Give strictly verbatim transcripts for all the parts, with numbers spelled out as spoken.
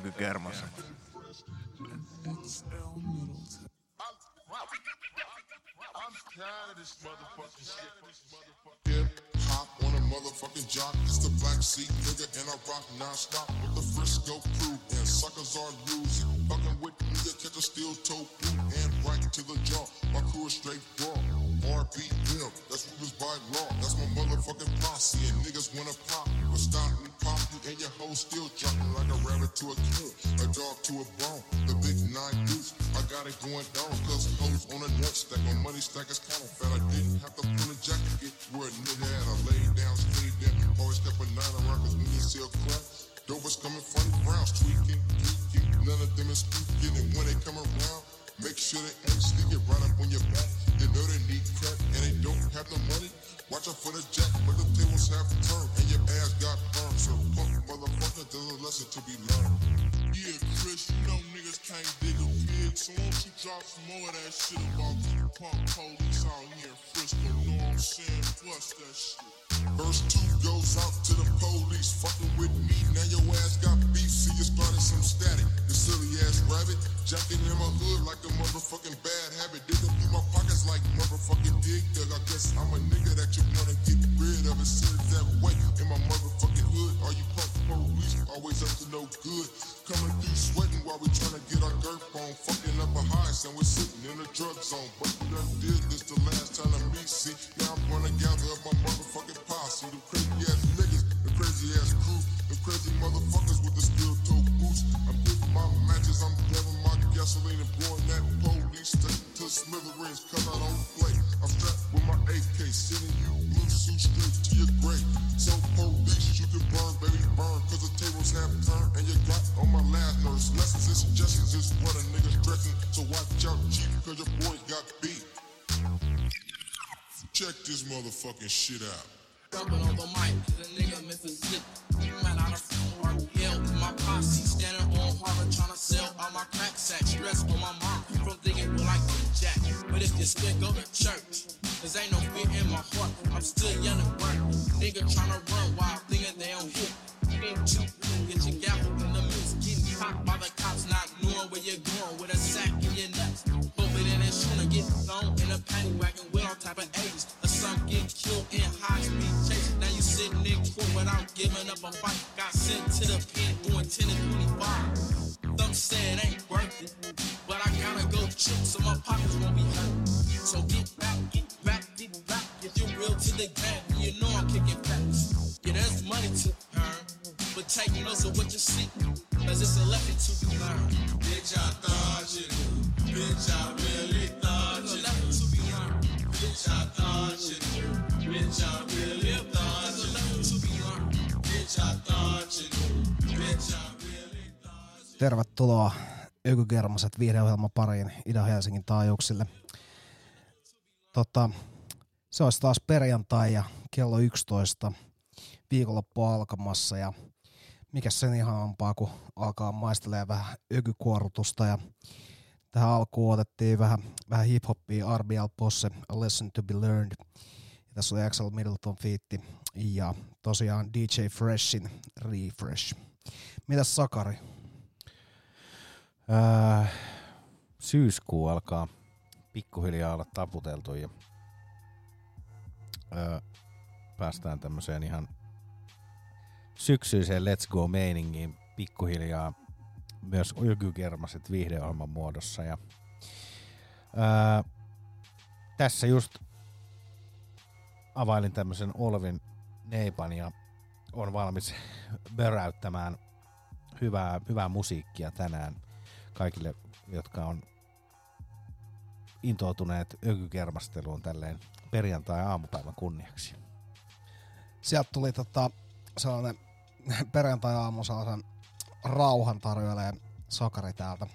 käykö kermassa? Motherfucking jock, it's the black seat, nigga, and I rock non-stop with the Frisco crew, and suckers are loose, fucking with nigga, catch a steel toe boot, and right to the jaw, my crew is straight raw, R B M, that's what was by law, that's my motherfucking posse, and niggas wanna pop, but stop me, pop you, and your hoe still jumping like a rabbit to a kid, a dog to a bone, the big nine goose, I got it going down, cause hoes on a nut stack, my money stack is kind of fat, I didn't have to pull a jacket, get where a nigga had a lay down, stay down, always step a nine around, cause we need to see a club, dope is coming from the Browns, tweaking, geeking, none of them is speaking, and when they come around, make sure they ain't sneaking right up on your back, they know they need crap, and they don't have no money, watch out for the jack, but the tables have turned, and your ass got burned, so punk motherfucker, there's a lesson to be learned. Yeah, Chris, you know niggas can't dig a pig, so won't you drop some more of that shit about the punk police out here in Frisco, know what I'm saying, plus that shit. Verse two goes out to the police, fucking with me, now your ass got beef, see you started some static, you silly ass rabbit, jacking in my hood like a motherfucking bad habit, digging through my pockets like motherfucking dig dug, I guess I'm a nigga that you wanna get rid of, and send it that way, in my motherfucking hood, are you punk police, always up to no good, coming through sweating while we tryna get our girth on, fucking up a highs and we're sitting in the drug zone, but we done did this the last time to meet, see, now I'm gonna gather up my motherfucking posse, the crazy ass niggas, the crazy ass crew, the crazy motherfuckers with the steel toe boots. I'm dipping my matches, I'm grabbing my gasoline and blowing that police station to smithereens, cause I don't play. I'm strapped with my A K, sending you blue suit straight to your grave. So police, you can burn, baby, burn, cause the tables have turned and you got on my last nerves. Lessons and suggestions is what a nigga's dressing, so watch out, Chief, cause your boys got beat. Check this motherfucking shit out. Rubbing on the mic, the nigga misses zip. Man, I don't work hell. My posse standing on horror, trying to sell all my crack sacks. Stress on my mom from thinking well I could jack, but if this nigga church, cause ain't no fear in my heart. I'm still yelling work. Nigga trying to run while thinking they don't hit. Ain't you get your gavel in the music, getting cocked by the cops, not knowing where you're going with a sack in your nuts. Hoping in that shooter get thrown in a paddy wagon with all type of A's. Some get killed in high speed chase. Now you sitting in court without giving up a fight. Got sent to the pen doing ten and twenty-five. Some say it ain't worth it, but I gotta go chip so my pockets won't be hurt. So get back, get back, get back. If you're real to the game, you know I'm kicking facts. Yeah, there's money to earn, but take notes of what you see, cause it's a lesson to be learned. Bitch, I thought you knew. Bitch, I really thought you knew. Bitch, I thought you knew. Bitch, I really thought you knew. Bitch, I thought you knew. Bitch, I really thought you knew. Tervetuloa Ökykermaset viihdeohjelman pariin Ida-Helsingin taajuuksille. Tota, se olisi taas perjantai ja kello yksitoista viikonloppu alkamassa. Ja mikäs sen ihanampaa, kun alkaa maistelemaan vähän ökykuorrutusta ja tähän alkuun otettiin vähän, vähän hip-hoppia, R B L Posse, A Lesson to be Learned. Ja tässä oli Axel Middleton fiitti ja tosiaan D J Freshin Refresh. Mitäs Sakari? Öö, syyskuu alkaa pikkuhiljaa olla taputeltu ja öö, päästään tämmöiseen ihan syksyiseen Let's Go-meiningiin pikkuhiljaa. Myös Ökykermaset viihdeohjelman muodossa. Ja, ää, tässä just availin tämmöisen Olvin neipan ja on valmis böräyttämään hyvää, hyvää musiikkia tänään kaikille, jotka on intoutuneet ökykermasteluun tälleen perjantai-aamupäivän kunniaksi. Sieltä tuli tota, sellainen perjantai-aamu sellaisen rauhan tarjoilee Sakari täältä.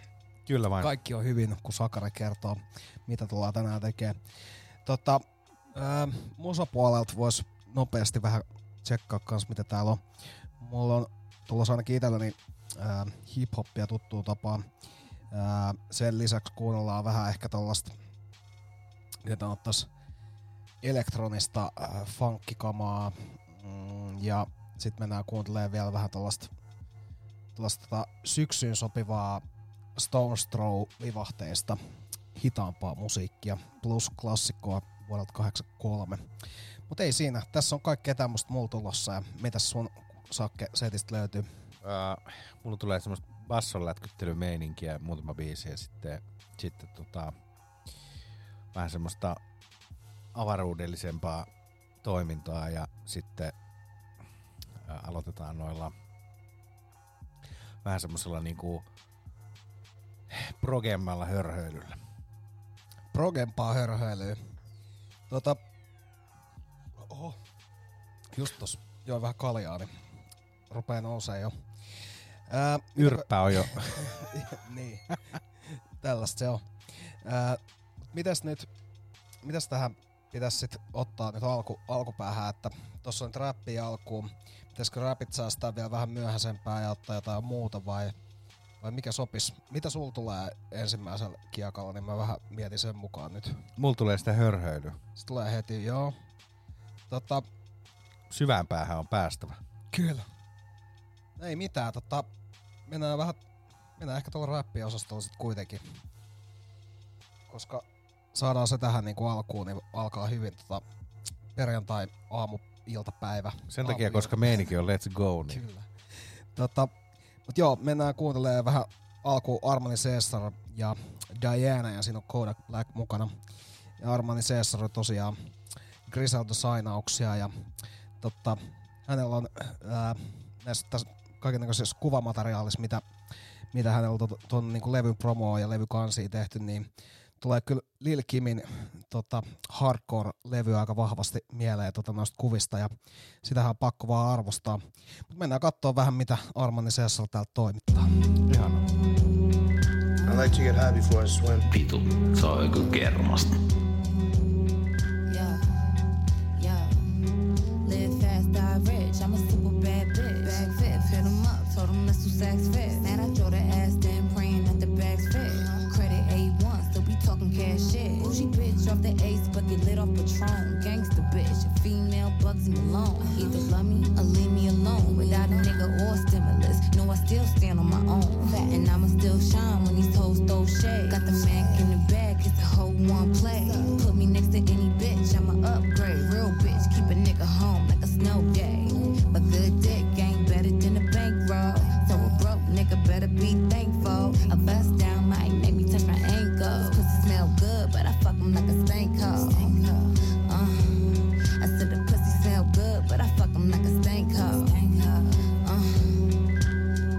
Kyllä vain. Kaikki on hyvin, kun Sakari kertoo, mitä tullaan tänään tekemään. Tota, ää, musapuolelta voisi nopeasti vähän tsekkaa kans, mitä täällä on. Mulla on tulossa ainakin itselleni ää, hip-hoppia tuttuun tapaan. Ää, sen lisäksi kuunnellaan vähän ehkä tollaista, mitä ottais elektronista ää, funkkikamaa. Mm, ja sit mennään kuuntelemaan vielä vähän tollaista tuosta syksyyn sopivaa Stones Throw-vivahteista hitaampaa musiikkia plus klassikkoa vuodelta kahdeksankymmentäkolme. Mut ei siinä, tässä on kaikkea tämmöstä mulla tulossa, ja mitäs sun Sakke setistä löytyy? Äh, mulla tulee semmoista basson lätkyttelymeininkiä muutama biisi ja sitten, sitten tota, vähän semmoista avaruudellisempaa toimintaa, ja sitten äh, aloitetaan noilla vähän semmosella niinku progemmalla hörhöilyllä. Progempaa hörhöilyä. Tota, oho, just tos join vähän kaljaa, niin rupee nousee jo. Ää, Yrppää on jo. Niin, tällaista se on. Ää, mitäs nyt, mitäs tähän pitäis sit ottaa nyt alku, alkupäähän, että tossa on nyt räppiä alkuun. Pitäisikö räpit saastaa vielä vähän myöhäisempää ja ottaa jotain muuta, vai, vai mikä sopis? Mitä sul tulee ensimmäisellä kiekalla, niin mä vähän mietin sen mukaan nyt. Mulla tulee sitä hörhöilyä. Se tulee heti, joo. Tota, syvään päähän on päästävä. Kyllä. Ei mitään, tota, mennään vähän, mennään ehkä tuolla räppiosastolla sit kuitenkin. Koska saadaan se tähän niinku alkuun, niin alkaa hyvin tota perjantai-aamu. Iltapäivä. Sen takia, aamu, koska meininki on let's go. Niin. Kyllä. Tota, mut joo, mennään kuuntelemaan vähän alkuun Armani Caesar ja Diana, ja siinä on Kodak Black mukana. Ja Armani Caesar on tosiaan Griselda-sainauksia, ja totta, hänellä on ää, näissä kaikennäköisessä kuvamateriaalissa, mitä, mitä hänellä on tuon niinku levyn promoon ja levykansiin tehty, niin tulee kyllä Lil' Kimin tota, hardcore-levyä aika vahvasti mieleen tota, noista kuvista, ja sitähän on pakko vaan arvostaa. Mut mennään katsoa vähän, mitä Armani Caesar täältä toimittaa. Ihanaa. I like to get high before I swim. Pitu, se on kyllä kermasta. Yeah, yeah. Live fast, die rich. I'm a super bad bitch. Bag fit, fill them up, told them let's do sex fit. Now I throw the ass down, praying that the bags fit. Cash shit. Bougie bitch off the ace, bucket lit off Patron. Gangsta bitch, a female bugs me alone. Either love me or leave me alone. Without a nigga or stimulus, no, I still stand on my own. Fat and I'ma still shine when these hoes throw shade. Got the Mac in the bag, it's the whole one play. Put me next to any bitch, I'ma upgrade. Real bitch, keep a nigga home like a snow day. But good dick ain't better than a bankroll. So a broke nigga better be thankful. A bust down might make me touch my ankle. Good, but I fuck him like a stank hole. Uh, I said the pussy sound good, but I fuck him like a stank hole. Uh,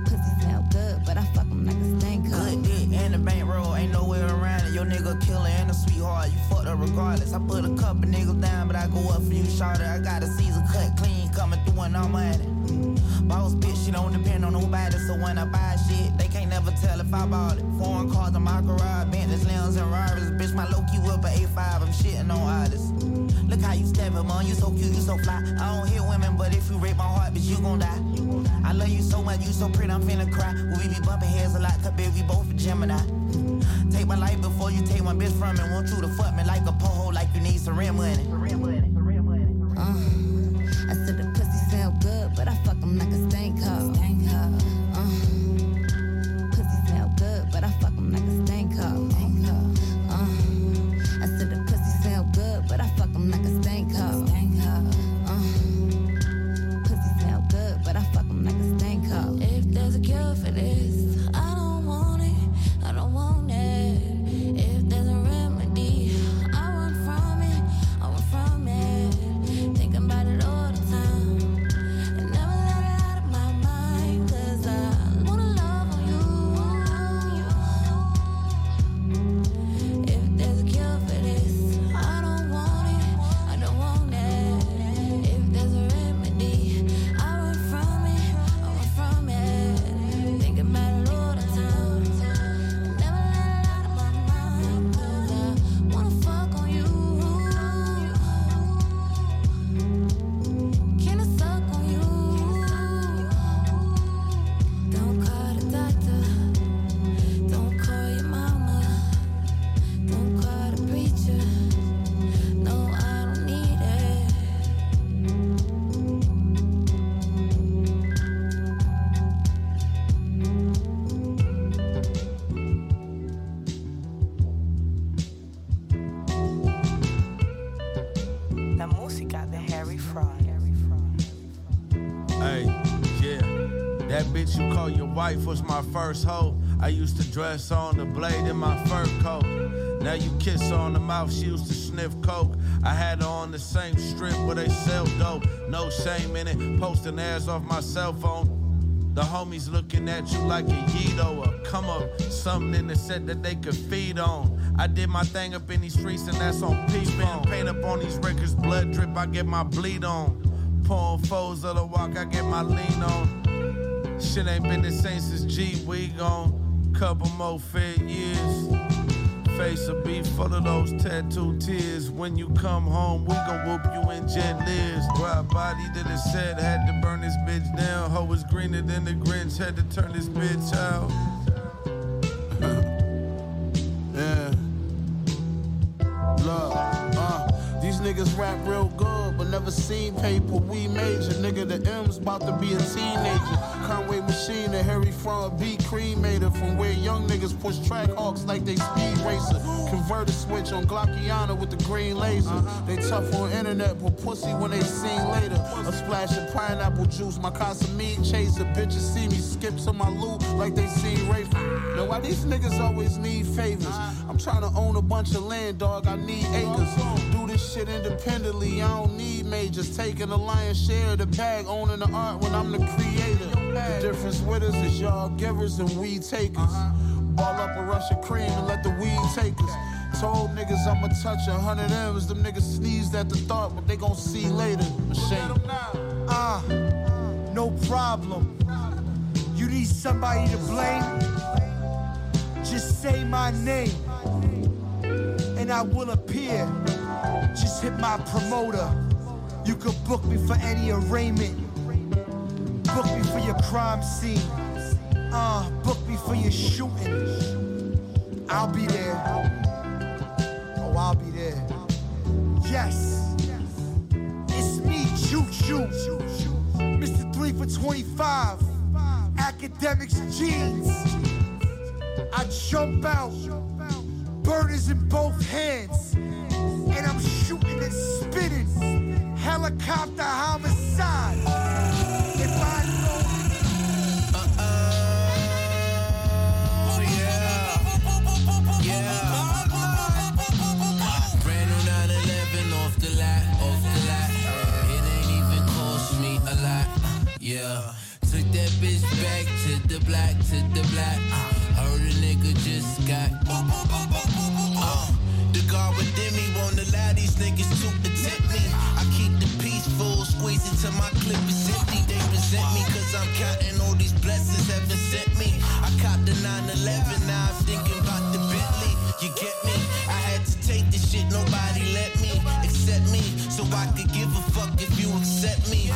pussy sound good, but I fuck him like a stank hole. Good dick and the bankroll, ain't nowhere around it. Your nigga killer and a sweetheart, you fucked up regardless. I put a couple niggas down, but I go up for you, shorter. I got a Caesar cut clean, coming through and I'm at it. Boss bitch, she don't depend on nobody, so when I buy shit, they can't never tell if I bought it. Foreign cars in my garage, Bentley's, Leons, and Rivers. Bitch, my low-key whip a A five, I'm shitting on artists. Look how you step him on, you so cute, you so fly. I don't hit women, but if you rape my heart, bitch, you gon' die. I love you so much, you so pretty, I'm finna cry. We be bumping heads a lot, cause baby, we both a Gemini. Take my life before you take my bitch from me. Want you to fuck me like a poho, like you need Saran money. Saran money, Saran money, Saran money. Uh, I said the pussy sound good, but I fuck him like a stank hoe. Uh. Good, but I fuck him like a stank hoe. Uh, I said the pussy sound good, but I fuck him like a stank hoe. Uh, pussy sound good, but I fuck him like a stank hoe. If there's a cure for this, I don't want it. I don't want it. If there's a remedy, I run from it. I run from it. Think about it all the time. And never let it out of my mind, cause I wanna love on you. If there's a cure for this, I don't want it, I don't want it. If there's a remedy, I run from it, I run from it. Think about That bitch you call your wife was my first hoe. I used to dress on the blade in my fur coat. Now you kiss on the mouth, she used to sniff coke. I had her on the same strip where they sell dope. No shame in it, posting ass off my cell phone. The homies looking at you like a Yeedo or come up, something in the set that they could feed on. I did my thing up in these streets and that's on P-Bone. Paint up on these records, blood drip, I get my bleed on. Pouring foes of the walk, I get my lean on. Shit ain't been the same since G, we gone. Couple more fair years. Face will be full of those tattoo tears. When you come home, we gon' whoop you in jet lids. Dry body to the set, had to burn this bitch down. Hoe was greener than the Grinch, had to turn this bitch out. Yeah. Love, uh, these niggas rap real good, but never seen paper, we major. Nigga, the M's about to be a teenager. Conway machine, the Harry Fraud beat cremator. From where young niggas push track hawks like they speed racer. Converter switch on Glockiana with the green laser. Uh-huh. They tough on internet, but pussy when they seen later. A splash of pineapple juice, my Casamigos chaser. Bitches see me skip to my loot like they seen Rafe. Now why these niggas always need favors? I'm trying to own a bunch of land, dog. I need acres. Do this shit independently, I don't need majors. Taking the lion's share of the bag, owning the art when I'm the creator. The difference with us is y'all givers and weed takers. Uh-huh. Ball up a rush of cream and let the weed take us. Told niggas I'ma touch a hundred M's. Them niggas sneezed at the thought, but they gon' see later. Shame. Ah, uh, no problem. You need somebody to blame? Just say my name, and I will appear. Just hit my promoter. You could book me for any arraignment. Book me for your crime scene. Uh, book me for your shooting. I'll be there. Oh, I'll be there. Yes. It's me, Juju. Mister three for twenty-five. Academics jeans. I jump out. Burners in both hands. And I'm shooting and spitting. Helicopter homicide. Yeah, took that bitch back to the black, to the black. Uh, heard a nigga just got. Uh, the guard within me won't allow these niggas to protect me. I keep the peaceful, squeeze it till my clip is empty. They resent me, cause I'm counting all these blessings heaven sent me. I copped the nine eleven, now I'm thinking about the Bentley. You get me? I had to take this shit, nobody let me, accept me. So I could give a fuck if you accept me.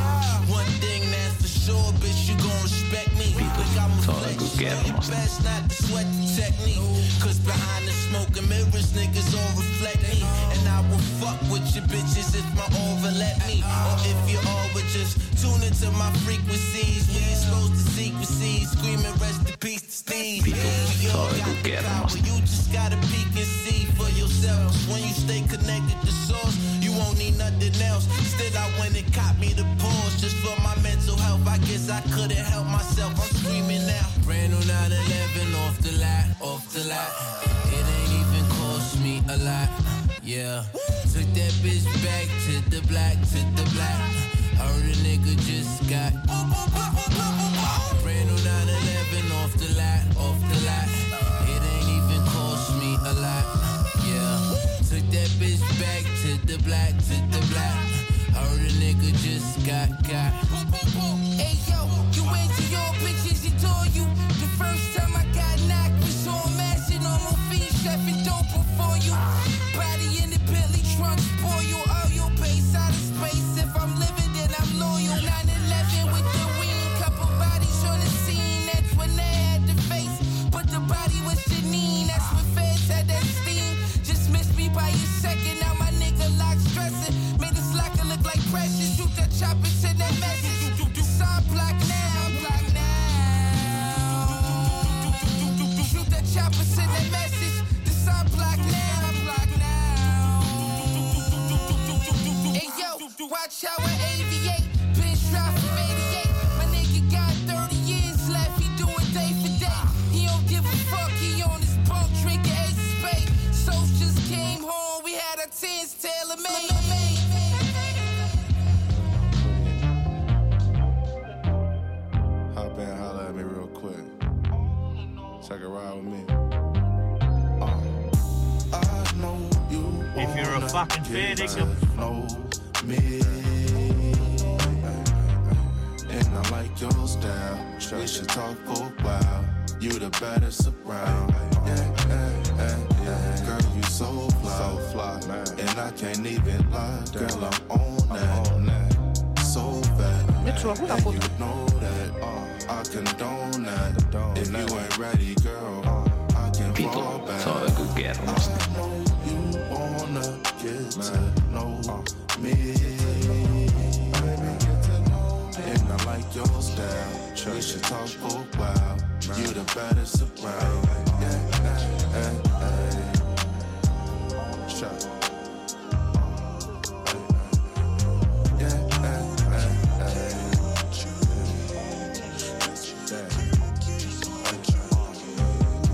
One thing that. Sure, bitch, you gon' respect me. Like I'm a flex, it's best not to sweat the technique. Cause behind the smoke and mirrors, niggas all reflect me. And I will fuck with your bitches if my over let me. Or if you all would just tune into my frequencies. We exposed to secrecies, screaming rest in peace to Steve. You all got the power, you just gotta peek and see for yourself. When you stay connected to source, you won't need nothing else. Still, I went and caught me the pause just for my mental health. I guess I couldn't help myself, I'm screaming now. Brand new nine eleven off the lot, off the lot. It ain't even cost me a lot, yeah. Took that bitch back to the black, to the black. Heard a nigga just got. Brand new nine eleven off the lot, off the lot. It ain't even cost me a lot, yeah. Took that bitch back to the black, to the black. Heard a nigga just got, got. Hey yo, you went to your bitches, she told you. The first time I got knocked, we saw a mass and normal feet, chef and dope before you. Body in the Bentley trunk, spoil you. All your base out of space. If I'm living, then I'm loyal. nine eleven with the wing, couple bodies on the scene. That's when they had the face, but the body was Janine. That's when feds had that steam. Just missed me by a second, now my nigga locked stressing. Made this locker look like precious. Shoot that chop and send that message. Side block now, block now. Shoot that chopper, send that message. The side block now, block now. Hey yo, watch how I aviate. Been shot from eighty-eight. My nigga got thirty years up and holler at me real quick. Take a ride with me. Uh, I know you. If you're a fucking fan, nigga. Know me. And I like your style. We should talk for a while. You the baddest around. Yeah, yeah, yeah, yeah. Girl, you so fly, so fly, man. And I can't even lie. Girl, I'm on that, I'm on that. So fat, man. And you know that uh, I condone that. If you ain't ready, girl, uh, I can people fall back. So I could get them. I know you wanna get to know me. And I like your style. We should talk for a while. You the baddest around. Yeah, yeah, yeah, yeah. Shut up. Yeah, yeah, yeah.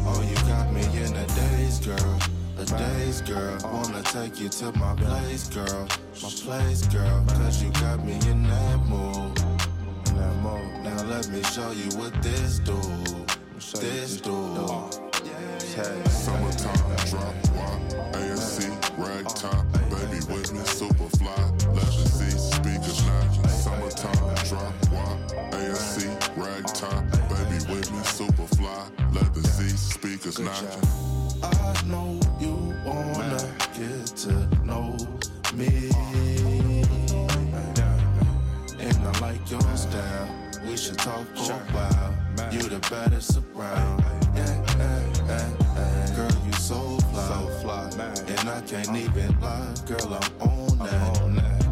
Oh, you got me in a daze, girl. A daze, girl. Wanna take you to my place, girl. My place, girl. Cause you got me in that mood. Now let me show you what this do. This do. Summertime, drop, rock, A N C, ragtop, baby with me, super fly. Let me see, speakers not. Summertime, drop, rock, A N C, ragtop, baby with me, super fly. Let me see, speakers not. I know you wanna get to know me. And I like your style. We should talk for a while. You the baddest around. Yeah, yeah, yeah, yeah. Girl, you so fly, so fly, man. And I can't uh, even lie. Girl, I'm on that, I'm on that.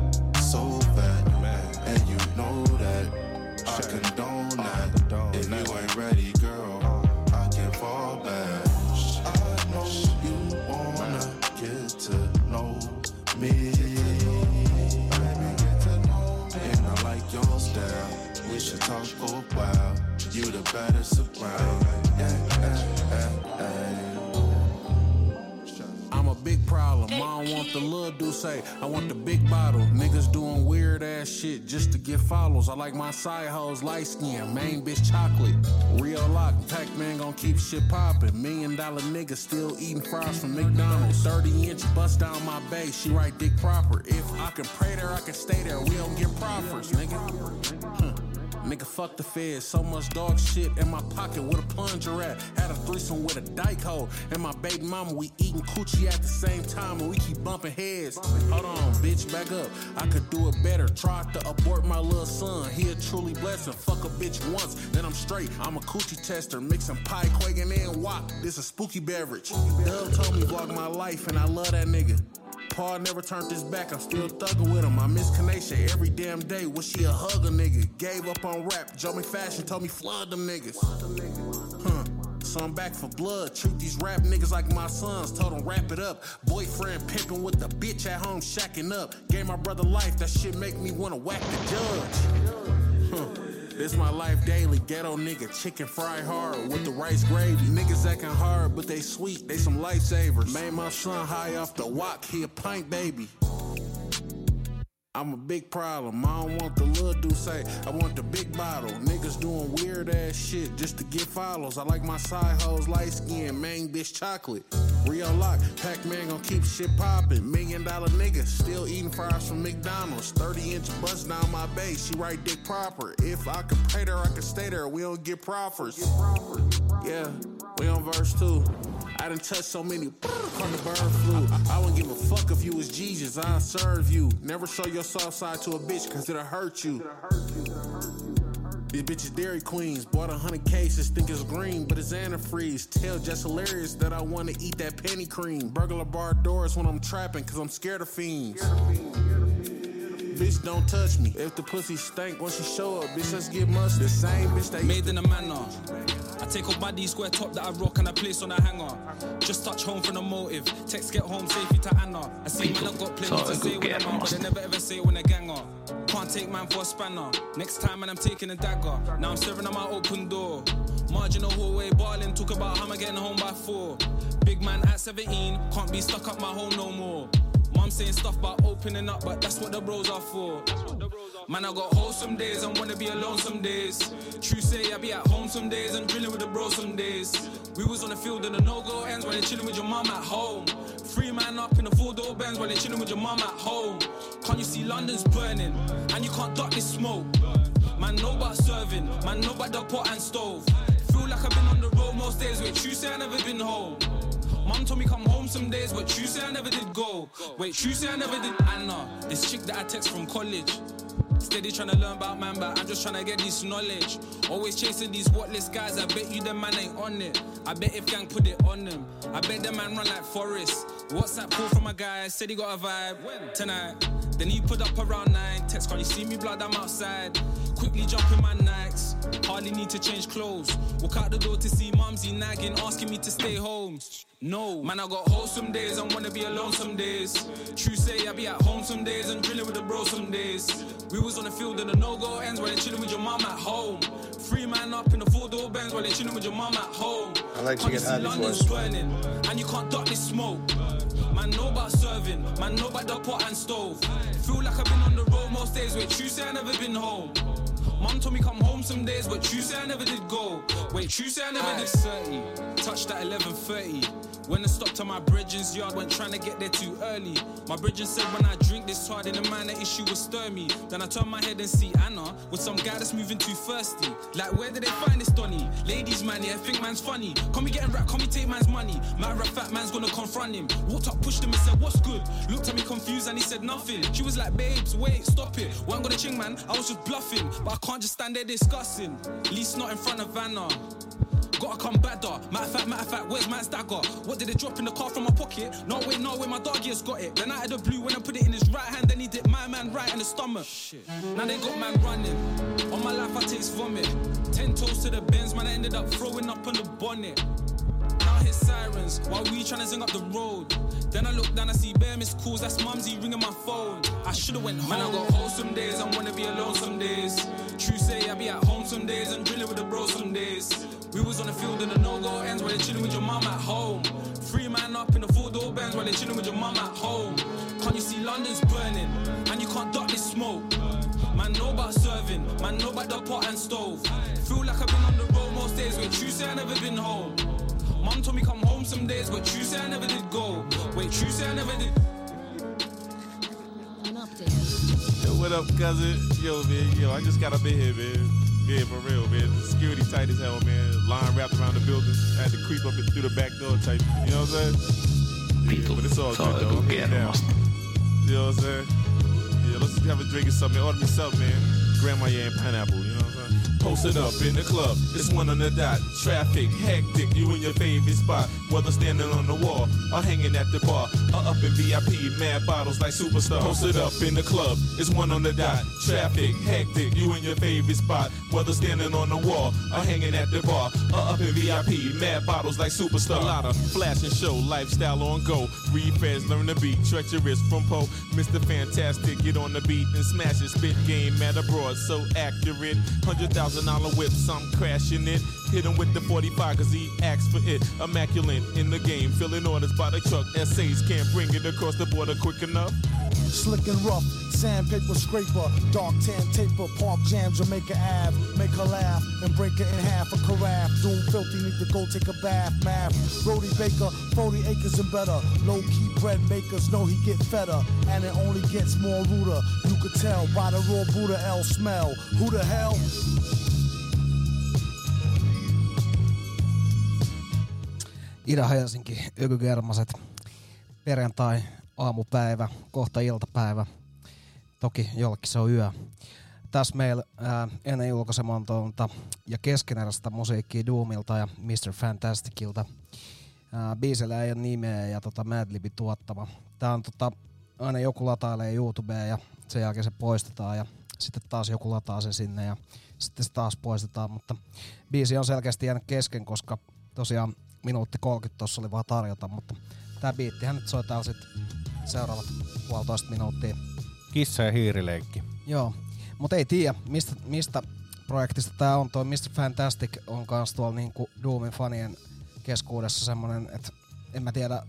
So fat, man. And you know that sure. I condone that. I condone if that. You ain't ready, girl, uh, I can fall back. I know you wanna man. Get to know me. Your style, we should talk for a while. You the baddest around. I'm a big problem. I don't want the little douce. I want the big bottle. Niggas doing weird ass shit just to get follows. I like my side hoes light skin, main bitch chocolate. Real lock, Pac-Man gon' keep shit poppin'. Million dollar nigga still eatin' fries from McDonald's. Thirty inch bust down my base, she write dick proper. If I can pray there, I can stay there. We don't get proffers, nigga. Huh. Nigga, fuck the feds. So much dog shit in my pocket with a plunger at. Had a threesome with a dyke hoe. And my baby mama, we eating coochie at the same time and we keep bumping heads. Hold on, bitch, back up. I could do it better. Tried to abort my little son. He a truly blessing. Fuck a bitch once, then I'm straight. I'm a coochie tester. Mixing pie, quaking, and wop. This a spooky beverage. Dub told me vlog my life and I love that nigga. Paul never turned his back, I'm still thuggin' with him. I miss Kenesha every damn day. Was she a hugger, nigga? Gave up on rap. Joe me fashion, told me flood them niggas. Huh. So I'm back for blood. Treat these rap niggas like my sons. Told them wrap it up. Boyfriend pimpin' with the bitch at home, shacking up. Gave my brother life, that shit make me wanna whack the judge. Huh. This my life daily, ghetto nigga, chicken fry hard with the rice gravy. Niggas acting hard, but they sweet, they some lifesavers. Made my son high off the wok, he a pint baby. I'm a big problem, I don't want the little douce, I want the big bottle. Niggas doing weird ass shit just to get follows. I like my side hoes light skin, main bitch chocolate. Real lock, Pac-Man gon' keep shit poppin'. Million dollar nigga, still eatin' fries from McDonald's. Thirty inch bust down my base, she write dick proper. If I could pay there, I could stay there, we don't get proffers. Yeah, we on verse two. I done touched so many from the bird flu. I wouldn't give a fuck if you was Jesus, I'll serve you. Never show your soft side to a bitch, cause it'll hurt you. These bitches Dairy Queens, bought a hundred cases, think it's green, but it's antifreeze. Tell Jess hilarious that I wanna eat that penny cream. Burglar bar doors when I'm trapping, cause I'm scared of fiends. Scared of fiends, scared of fiends. Bitch, don't touch me. If the pussy stank, once she show up, bitch, let's get mustard. The same bitch that made in a manor. I take a body square top that I rock and I place on a hanger. Just touch home from the motive. Text get home safely to Anna. I see man I got plenty to say when I'm out, but they never ever say when I gang up. Can't take man for a spanner. Next time and I'm taking a dagger. Now I'm serving on my open door. Marginal hallway ballin', talk about how I'm getting home by four. Big man at seventeen, can't be stuck up my home no more. I'm saying stuff about opening up, but that's what the bros are for. Man, I got wholesome days and wanna be alone some days. True say I be at home some days and drilling with the bros some days. We was on the field in the no-go ends while you're chilling with your mum at home. Free man up in the four-door Benz while you're chilling with your mum at home. Can't you see London's burning and you can't duck this smoke? Man, know about serving, man, know about the pot and stove. Feel like I've been on the road most days, wait, true say I never been home. Mum told me come home some days, but true say I never did go. Wait, true say I never did. Anna, this chick that I text from college. Steady tryna learn about man, but I'm just tryna get this knowledge. Always chasing these worthless guys, I bet you the man ain't on it. I bet if gang put it on them, I bet the man run like Forrest. WhatsApp call from a guy, said he got a vibe tonight. Then he put up around nine, text, can't you see me blood, I'm outside. Quickly jump in my Nikes, hardly need to change clothes. Walk out the door to see mumsy nagging, asking me to stay home. No, man, I got wholesome days and wanna be alone some days. True say I be at home some days and drilling with the bro some days. We was on the field in the no-go ends while you're chilling with your mum at home. Free man up in the four-door Benz while you're chilling with your mum at home. I like to get out of this one. And you can't duck this smoke. Man, know about serving, man, know about the pot and stove. Feel like I've been on the road most days, wait, true say I never been home. Mum told me come home some days, but true say I never did go. Wait, true say I never I did thirty. Touched at eleven thirty. When I stopped at my bridging's yard, went trying to get there too early. My bridging said when I drink this hard, in a manner issue will stir me. Then I turn my head and see Anna with some guy that's moving too thirsty. Like, where did they find this Donny? Ladies, man, yeah, think man's funny. Come me get in rap, come me take man's money. Matter of fact, man's gonna confront him. Walked up, pushed him and said, what's good? Looked at me confused and he said nothing. She was like, babes, wait, stop it. Wasn't gonna ching, man, I was just bluffing. But I can't just stand there discussing. At least not in front of Anna. Gotta come badder. Matter of fact, matter of fact, where's man's dagger? What did it drop in the car from my pocket? No way, no way, my doggy has got it. Then out of the blue, when I put it in his right hand, then he dipped my man right in the stomach. Shit. Now they got man running. All my life I taste vomit. Ten toes to the Benz, man, I ended up throwing up on the bonnet. Now I hear sirens while we tryna zing up the road. Then I look down, I see bare missed calls, that's mumsy ringing my phone. I should've went home. Man, I got wholesome days, I wanna be alone some days. True say I be at home some days and drilling with the bros some days. We was on the field in the no-go ends while you're chilling with your mum at home. Free man up in the four-door Benz while you're chilling with your mum at home. Can't you see London's burning and you can't duck this smoke? Man, know about serving, man, know about the pot and stove. Feel like I've been on the road most days, wait, true say I never been home. Mum told me come home some days, but true say I never did go. Wait, true say I never did. Yo, what up, cousin? Yo, man, yo, I just gotta be here, man. Yeah, for real, man. The security tight as hell, man. Line wrapped around the building. I had to creep up and through the back door type. You know what I'm saying? People, yeah, but it's all good though. I'm here now. You know what I'm saying? Yeah, let's have a drink or something. Order me something, man. Grandma, yeah, and pineapple. You know what I'm saying? Posted up in the club, it's one on the dot. Traffic, hectic, you in your favorite spot. Whether standing on the wall or hanging at the bar or up in V I P, mad bottles like Superstar. Posted up in the club, it's one on the dot. Traffic, hectic, you in your favorite spot. Whether standing on the wall or hanging at the bar or up in V I P, mad bottles like Superstar. A lot of flash and show, lifestyle on go. Refresh, learn the beat, treacherous from Poe. Mister Fantastic, get on the beat and smash it. Spit game at abroad, so accurate. one hundred thousand one thousand dollar whips, I'm crashing it. Hit him with the forty-five cause he asked for it. Immaculate in the game, filling orders by the truck. Essays can't bring it across the border quick enough. Slick and rough, sandpaper scraper, dark tan taper, park jam, Jamaica Ave. Make her laugh and break her in half, a carafe. Doom filthy, need to go take a bath, math. Roadie Baker, forty acres and better. Low-key bread makers know he get fedder, and it only gets more ruder. You could tell by the raw Buddha L smell. Who the hell? Ida-Helsinki, ykykermaset, perjantai, aamupäivä, kohta iltapäivä, toki jollekin se on yö. Tässä meillä ää, ennen julkaisemantonta ja keskeneräistä musiikkia Doomilta ja mister Fantastikilta. Ää, biisillä ei ole nimeä ja tota, Madlibin tuottama. Tää on tota, aina joku latailee YouTubeen ja sen jälkeen se poistetaan ja sitten taas joku lataa se sinne ja sitten se taas poistetaan. Mutta biisi on selkeästi jäänyt kesken, koska tosiaan minuutti kolmekymmentä tossa oli vaan tarjota, mutta tää biittihän nyt soitaan sit seuraavat puolitoista minuuttia. Kissa ja hiirileikki. Joo, mut ei tiedä mistä, mistä projektista tää on. Toi mister Fantastic on kans tuolla niinku Doomin fanien keskuudessa semmonen, että en mä tiedä,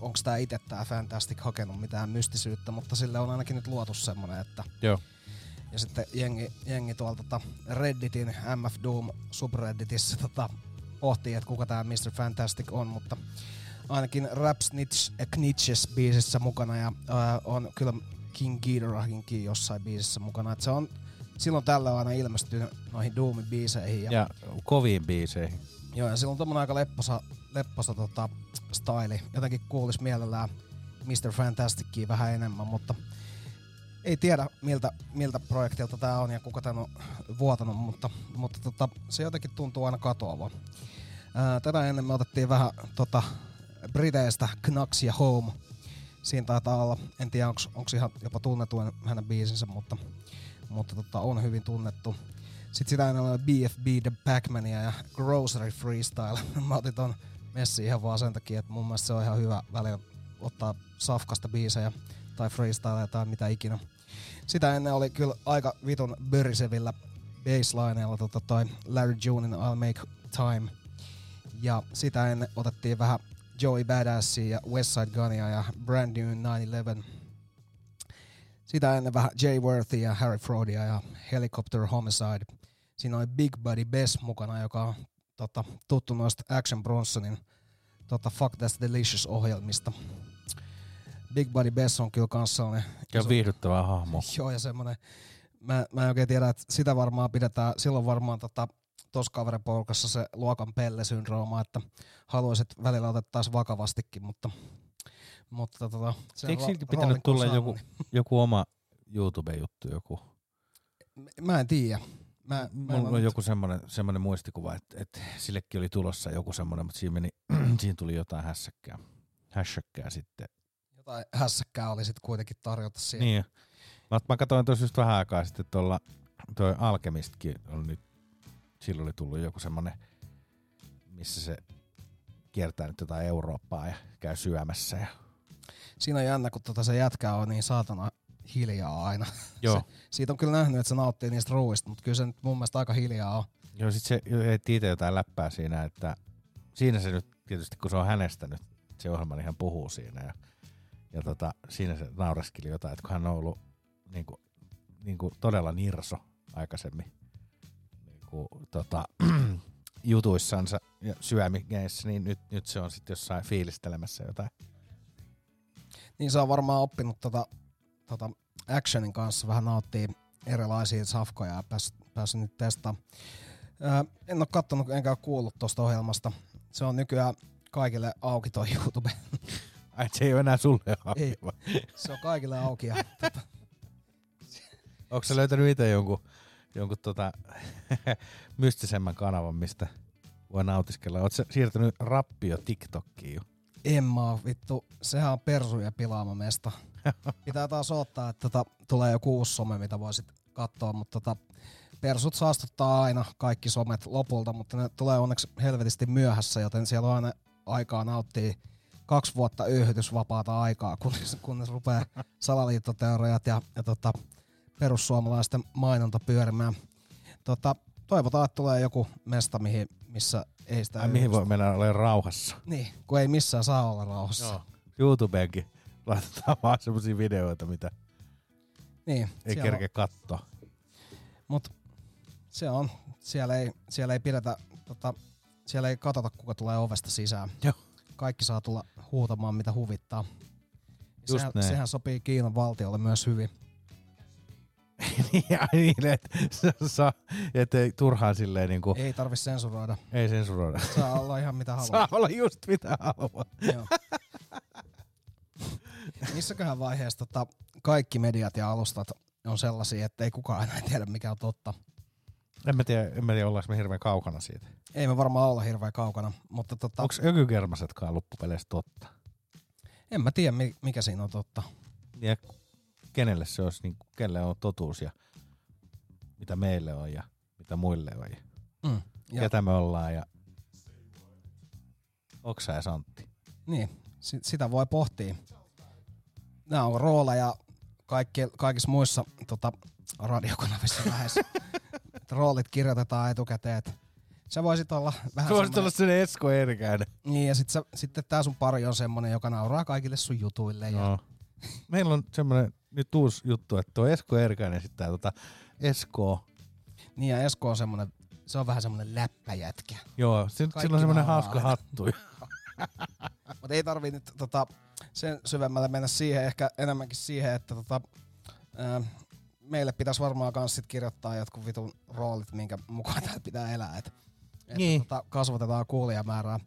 onko tää itse tää Fantastic hakenut mitään mystisyyttä, mutta sille on ainakin nyt luotu semmonen, että... Joo. Ja sitten jengi, jengi tuolta tota Redditin, M F Doom subredditissä tota, pohtii, että kuka tää mister Fantastic on, mutta ainakin Rapsnitch Knishes biisissä mukana ja ää, on kyllä King Ghidorahkin jossain biisissä mukana, että se on silloin tällä aina ilmestynyt noihin Doomin biiseihin. Ja, ja koviin biiseihin. Joo, ja silloin on tommonen aika lepposa, lepposa tota, staili. Jotenkin kuulis mielellään mister Fantastikia vähän enemmän, mutta ei tiedä miltä, miltä projektilta tää on ja kuka tän on vuotanut, mutta, mutta tota, se jotenkin tuntuu aina katoavan. Tätä ennen me otettiin vähän tota, Briteistä Knocks ja Home. Siinä taitaa olla, en tiedä onks, onks ihan jopa tunnettu hänen biisinsä, mutta, mutta tota, on hyvin tunnettu. Sitten sitä ennen oli B F B, The Pac-Mania ja Grocery Freestyle. Mä otin ton messi ihan vaan sen takia, että mun mielestä se on ihan hyvä välillä ottaa safkasta biisejä tai freestyleja tai mitä ikinä. Sitä ennen oli kyllä aika vitun börisevillä basslineilla tota toi Larry Juinin I'll Make Time. Ja sitä ennen otettiin vähän Joey Bada$$ ja West Side Gunnia ja Brand New nine eleven. Sitä ennen vähän Jay Worthy ja Harry Fraudia ja Helicopter Homicide. Siinä oli Big Body Bes mukana, joka on tota, tuttu noista Action Bronsonin tota, Fuck That's Delicious -ohjelmista. Big Body Bes on kyllä kans sellainen... Ja viihdyttävä hahmo. Joo, ja semmonen... Mä, mä en oikein tiedä, että sitä varmaan pidetään... Silloin varmaan tota, tossa kaveriporukassa se luokan pellesyndrooma, että haluaisit välillä otettaisiin vakavastikin, mutta... mutta tota, eikö silti pitänyt tulla joku, joku oma YouTube-juttu? Joku? Mä en tiedä. Mä, mä Mulla on joku semmoinen, semmoinen muistikuva, että, että sillekin oli tulossa joku semmoinen, mutta siinä, meni, siinä tuli jotain hässäkkää. Hässäkkää sitten. Jotain hässäkkää oli sitten kuitenkin tarjota siihen. Niin. Mä, mä katsoin tuossa just vähän aikaa sitten tuolla, toi Alkemistkin on nyt, silloin oli tullut joku semmoinen, missä se kiertää nyt jotain Eurooppaa ja käy syömässä ja siinä on jännä, kun tuota se jätkä on niin saatana hiljaa aina. Joo. Se, siitä on kyllä nähnyt, että se nauttii niistä ruuista, mutta kyllä se nyt mun mielestä aika hiljaa on. Joo, sit se heitti itse jotain läppää siinä, että siinä se nyt tietysti, kun se on hänestä nyt, se ohjelma ihan puhuu siinä. Ja, ja tota, siinä se naureskili jotain, että kun hän on ollut niin kuin, niin kuin todella nirso aikaisemmin niin kuin, tota, jutuissansa ja syömingeissä, niin nyt, nyt se on sitten jossain fiilistelemässä jotain. Niin se on varmaan oppinut tota, tota Actionin kanssa vähän nauttia erilaisia safkoja ja pääs, päässyt nyt testaamaan. Öö, en ole kattonut, enkä ole kuullut tuosta ohjelmasta. Se on nykyään kaikille auki toi YouTube. Ai se ei ole enää sulle auki. Se on kaikille auki. Ja, tota. Onko sä löytänyt itse jonkun, jonkun tota, mystisemmän kanavan, mistä voi nautiskella? Oletko sä siirtynyt rappio TikTokiin jo? En mä oo, vittu. Sehän on persuja pilaama mesta. Pitää taas odottaa, että tota, tulee joku uusi some, mitä voisit katsoa, mutta tota, persut saastuttaa aina kaikki somet lopulta, mutta ne tulee onneksi helvetisti myöhässä, joten siellä on aina aikaa nauttia kaksi vuotta yhdysvapaata aikaa, kunnes, kunnes rupeaa salaliittoteoriat ja, ja tota, perussuomalaisten mainonta pyörimään. Tota, toivotaan, että tulee joku mesta, mihin, missä ei sitä... Ai, mihin voi mennä olemaan rauhassa. Niin, kun ei missään saa olla rauhassa. Joo. YouTubeenkin laitetaan vaan semmosia videoita, mitä niin, ei kerkeä katsoa. Mut se on. Siellä ei, siellä ei pidetä, tota, siellä ei katsota, kuka tulee ovesta sisään. Joo. Kaikki saa tulla huutamaan, mitä huvittaa. Sehän, sehän sopii Kiinan valtiolle myös hyvin. Niin, että et ei turhaan silleen niinku... Ei tarvi sensuroida. Ei sensuroida. Saa olla ihan mitä haluaa. Saa olla just mitä haluaa. Joo. Missäköhän vaiheessa tota, kaikki mediat ja alustat on sellaisia, että ei kukaan enää tiedä mikä on totta. En mä tiedä, en mä tiedä ollaanko me hirveän kaukana siitä. Ei me varmaan olla hirveän kaukana, mutta tota... Onks ökykermasetkaan loppupeleissä totta? En mä tiedä mikä siinä on totta. Ja kenelle se olisi, niin kenelle on totuus ja mitä meille on ja mitä muille on ja mm, ketä me ollaan ja oksa ja Santti. Niin, sitä voi pohtia. Nämä on rooleja kaikki, kaikissa muissa tota, radiokanavissa lähes. Roolit kirjoitetaan etukäteen. Sä voisit olla vähän sä voisit olla sellainen Esko Erkäinen. Niin, ja sit sä, sitten tää sun pari on semmonen, joka nauraa kaikille sun jutuille. Ja... No. Meillä on semmonen nyt uusi juttu, että tuo Esko Erkäinen ja sit tää tota Esko. Niin, ja Esko on semmonen, se on vähän semmonen läppäjätkä. Joo, se, sillä on semmonen hauska hattu. Mut ei tarvii nyt tota, sen syvemmälle mennä siihen, ehkä enemmänkin siihen, että tota... Äh, meille pitäisi varmaan kans sit kirjoittaa jotkut vitun roolit, minkä mukaan täällä pitää elää. Et, et niin. tota, kasvatetaan kuulijamäärää.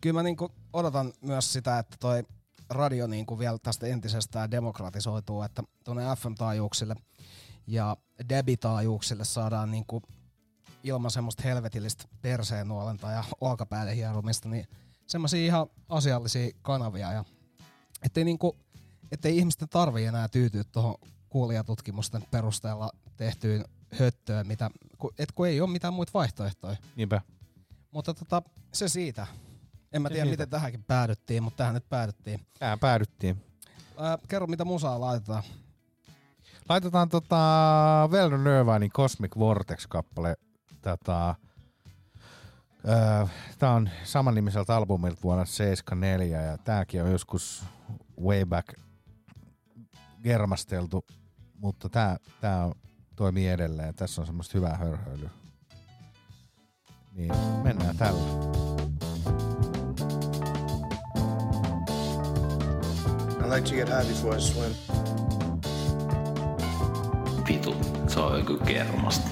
Kyllä mä niinku odotan myös sitä, että toi radio niinku vielä tästä entisestään demokratisoituu, että tuonne F M-taajuuksille ja debitaajuuksille saadaan niinku ilman semmoista helvetillistä perseen nuolentaa ja olkapäälle hierumista, niin semmosia ihan asiallisia kanavia. Ja ettei, niinku, ettei ihmisten tarvii enää tyytyä tuohon kuulijatutkimusten perusteella tehtyyn höttöön, mitä, et kun ei ole mitään muita vaihtoehtoja. Niinpä. Mutta tota, se siitä. En mä tiedä, siitä. Miten tähänkin päädyttiin, mutta tähän nyt päädyttiin. Tähän päädyttiin. Äh, kerro, mitä musaa laitetaan. Laitetaan tota Weldon Irvinein Cosmic Vortex-kappale. Tätä, äh, tää on saman nimiseltä albumilta vuonna seitsemänneljä, ja tääkin on joskus way back germasteltu, mutta tää, tää toimii edelleen. Tässä on semmoista hyvää hörhöilyä. Niin, mennään tällä. I like to get high before I swim. Vitu, se on joku germasta.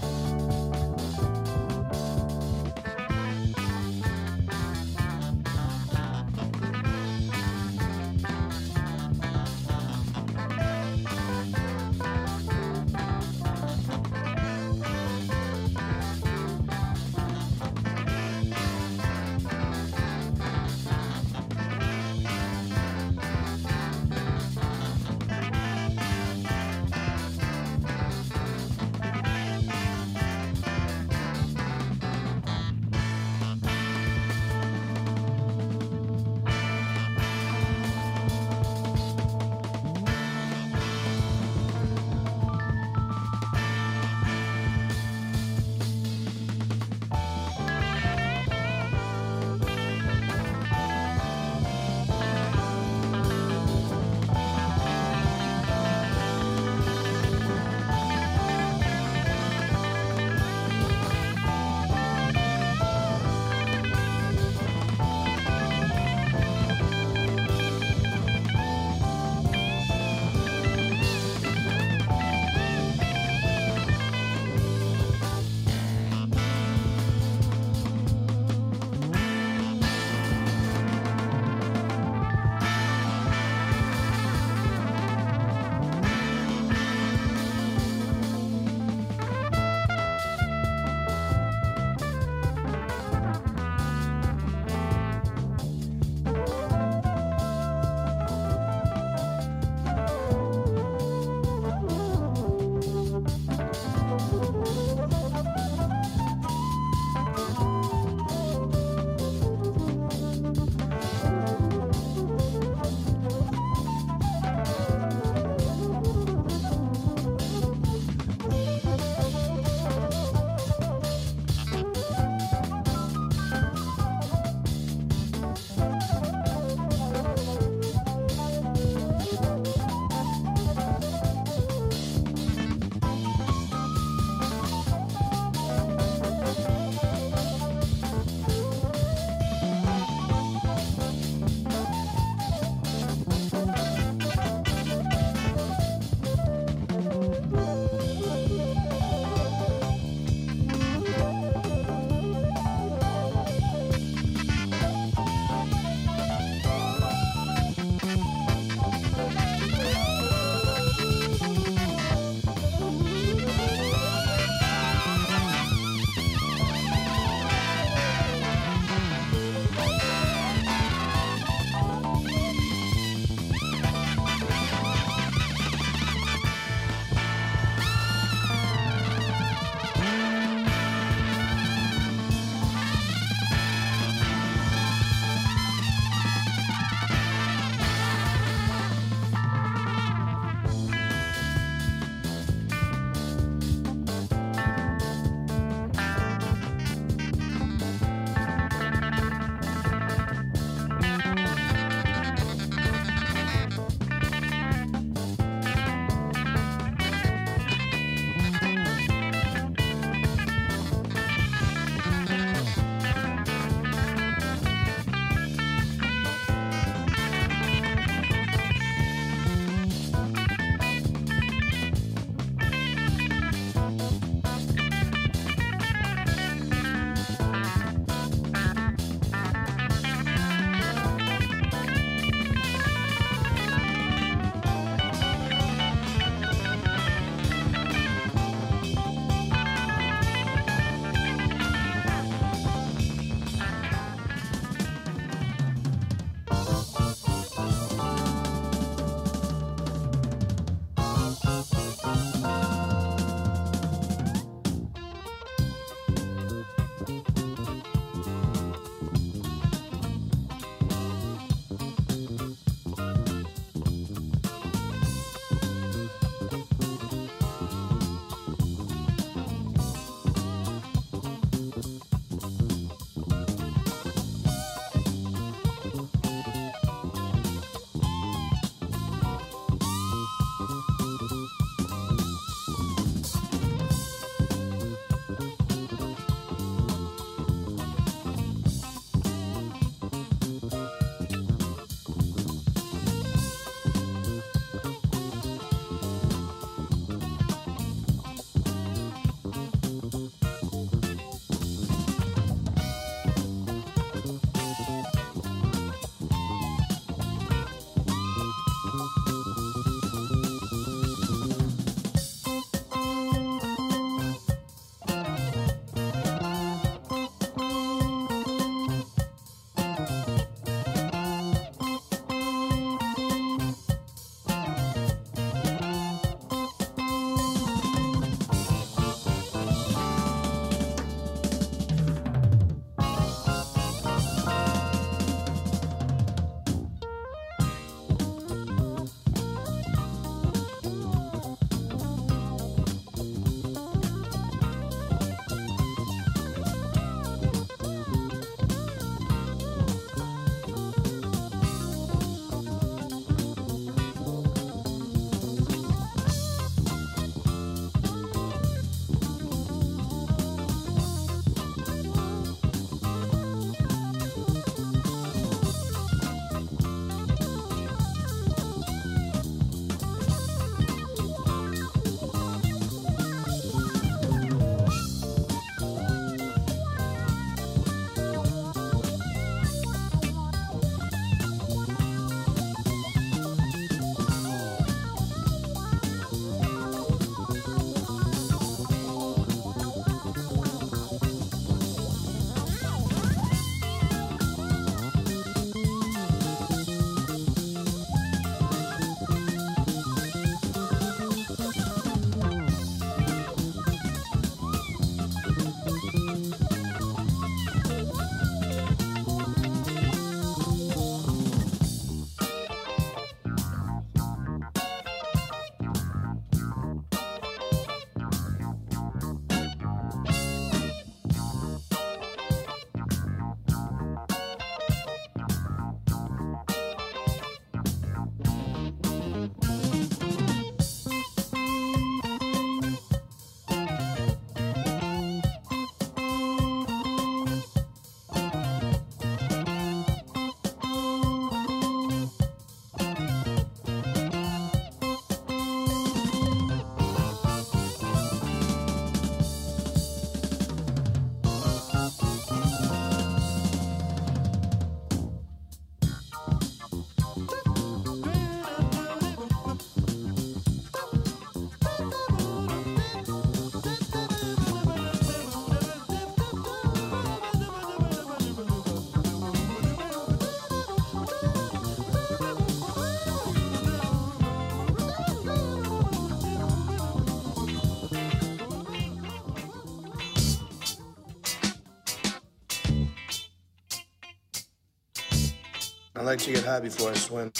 I like to get high before I swim.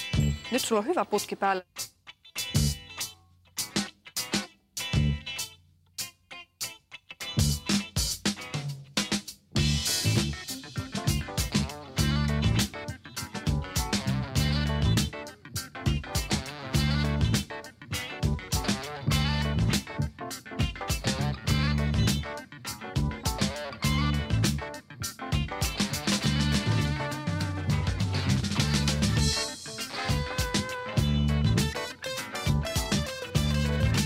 Nyt sulla on hyvä putki päällä. I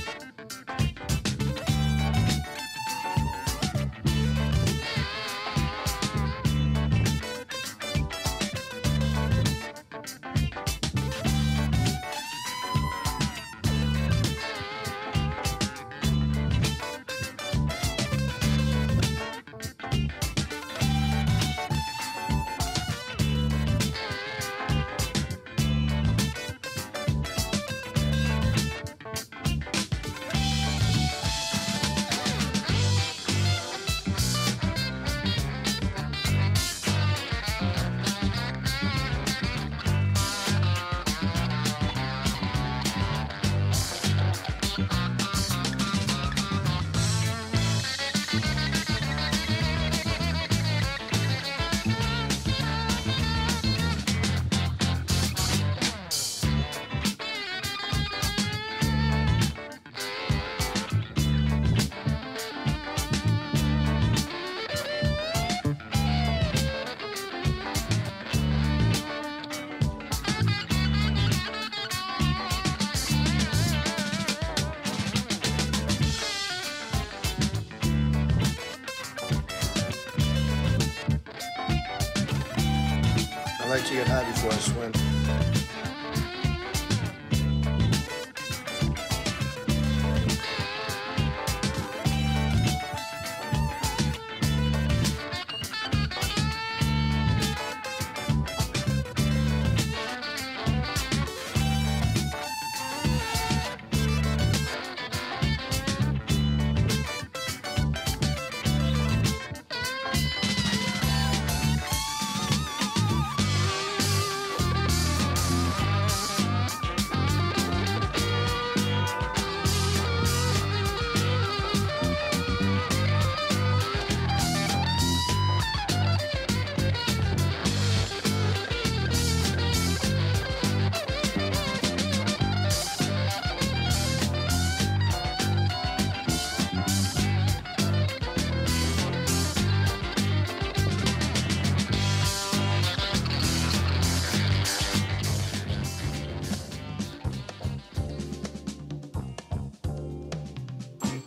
like to get high before I swim.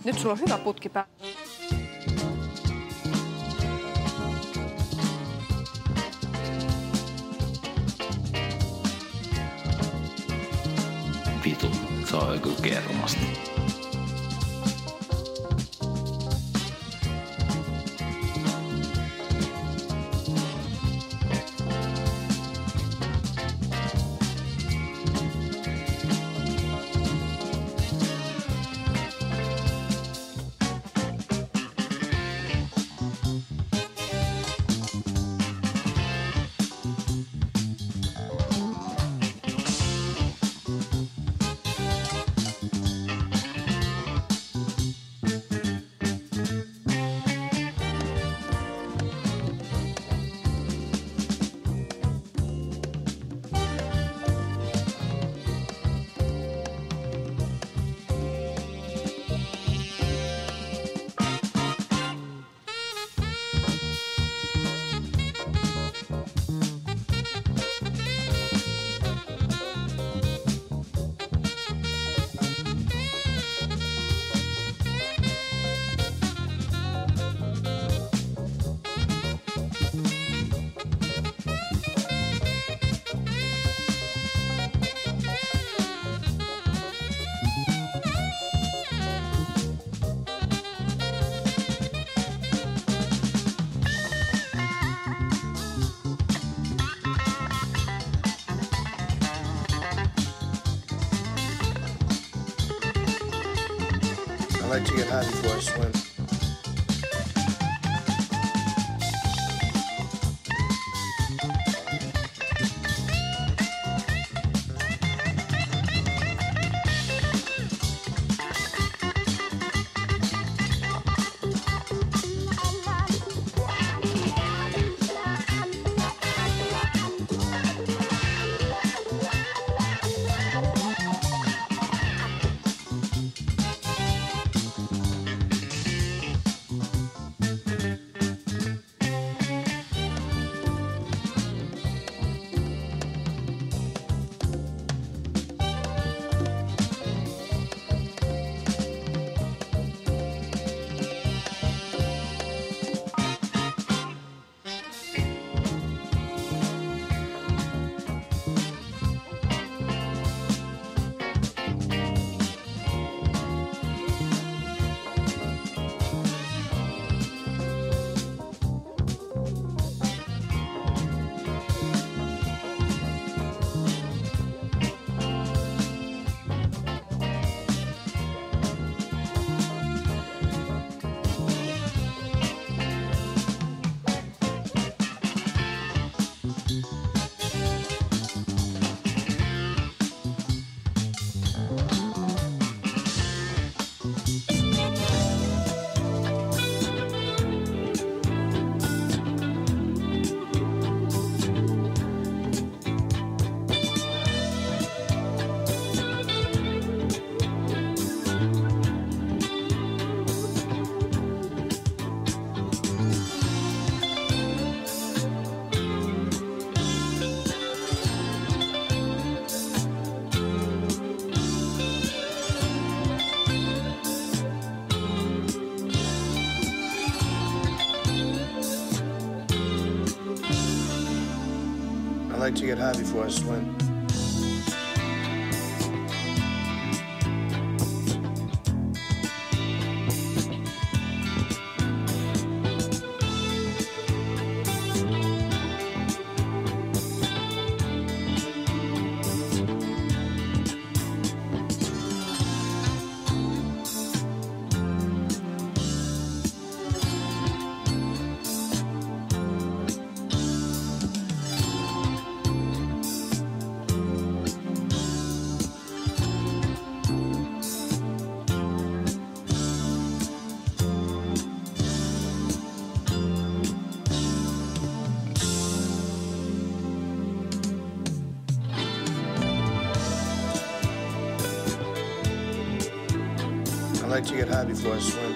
Nyt sulla on hyvä putki päällä. Vitu, se on kyllä kermasta. I like to get high before I swim. like to get high before I swim. I like to get high before I swim.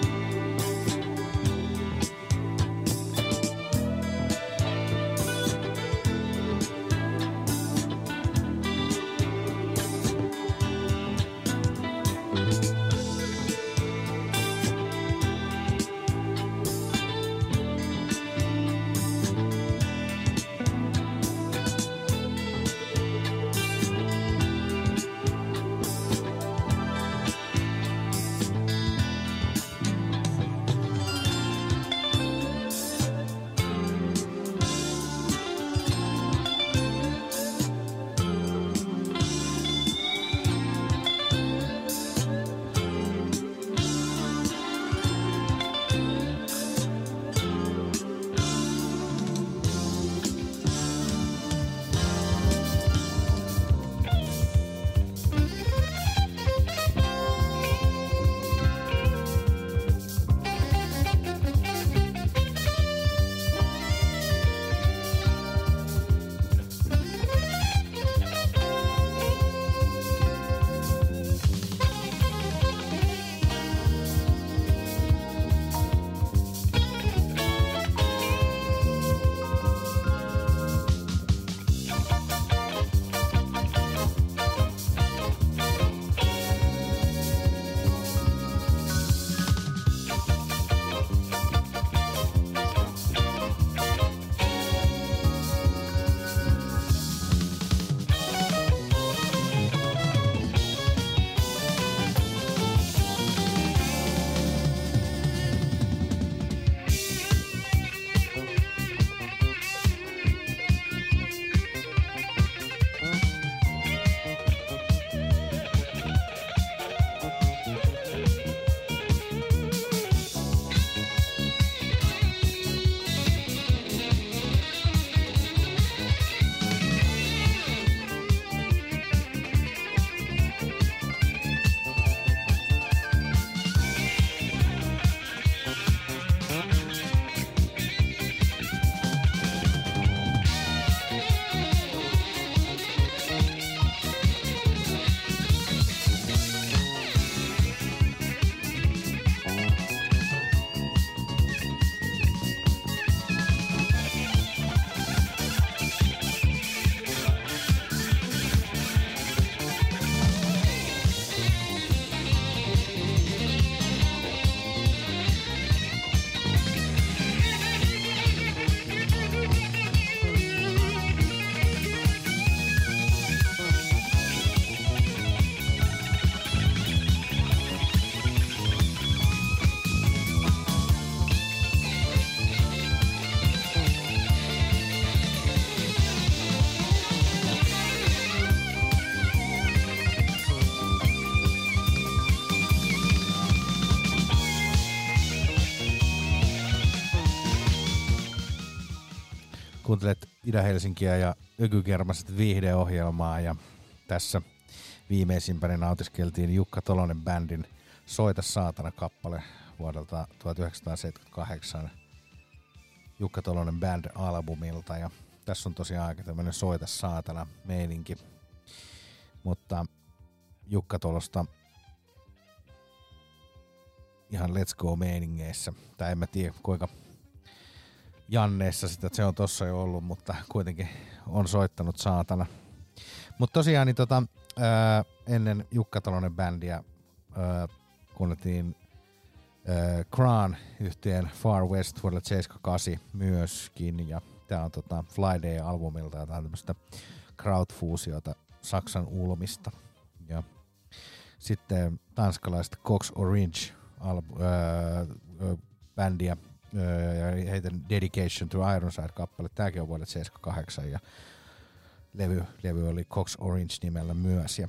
Kuuntelet Itä-Helsinkiä ja Ökykermaset viihdeohjelmaa, ja tässä viimeisimpänä nautiskeltiin Jukka Tolonen bändin Soita saatana -kappale vuodelta tuhatyhdeksänsataaseitsemänkymmentäkahdeksan Jukka Tolonen band-albumilta, ja tässä on tosiaan aika tämmönen Soita saatana -meininki, mutta Jukka Tolosta ihan let's go -meiningeissä, tai en mä tiedä kuinka janneessa sitä, että se on tossa jo ollut, mutta kuitenkin on soittanut saatana. Mutta tosiaan niin tota, ää, ennen Jukka Tolonen -bändiä kuunneltiin Crown yhtyeen Far West vuodelta seitsemänkymmentäkahdeksan myöskin, ja Tämä on tota Friday-albumilta jotain tämmöistä crowdfuusiota Saksan ulmista. Ja sitten tanskalaiset Cox Orange albu- öö, bändiä öö, ja heidän Dedication to Ironside-kappale. Tämäkin on vuodet seitsemänkymmentäkahdeksan ja levy, levy oli Cox Orange nimellä myös. Ja,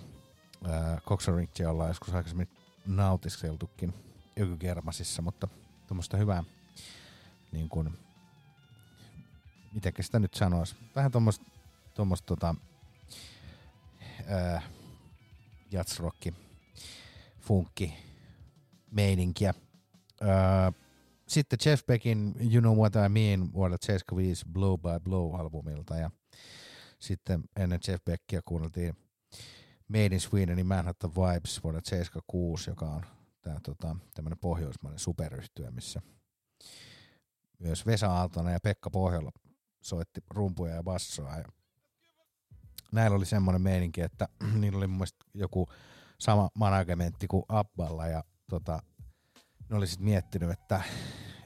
öö, Cox Orange ollaan joskus aikaisemmin nautiskeltukin Ökygermasissa, mutta tuommoista hyvää niin kuin mitenkä sitä nyt sanoisi? Vähän tuommoista tuommoista tota, öö, jazzrocki, funkki, meininkiä. Öö, sitten Jeff Beckin You Know What I Mean vuodelta seitsemänkymmentäviisi Blow by Blow-albumilta. Ja sitten ennen Jeff Beckia kuunneltiin Made in Swedenin Manhattan Vibes vuodelta seitsemänkymmentäkuusi, joka on tää, tota, tämmönen pohjoismainen superyhtyö, missä myös Vesa Aaltonen ja Pekka Pohjola soitti rumpuja ja bassoa. Ja näillä oli semmoinen meininki, että niillä oli mun mielestä joku sama managementti kuin Abballa, ja tota, ne oli sit miettinyt, että,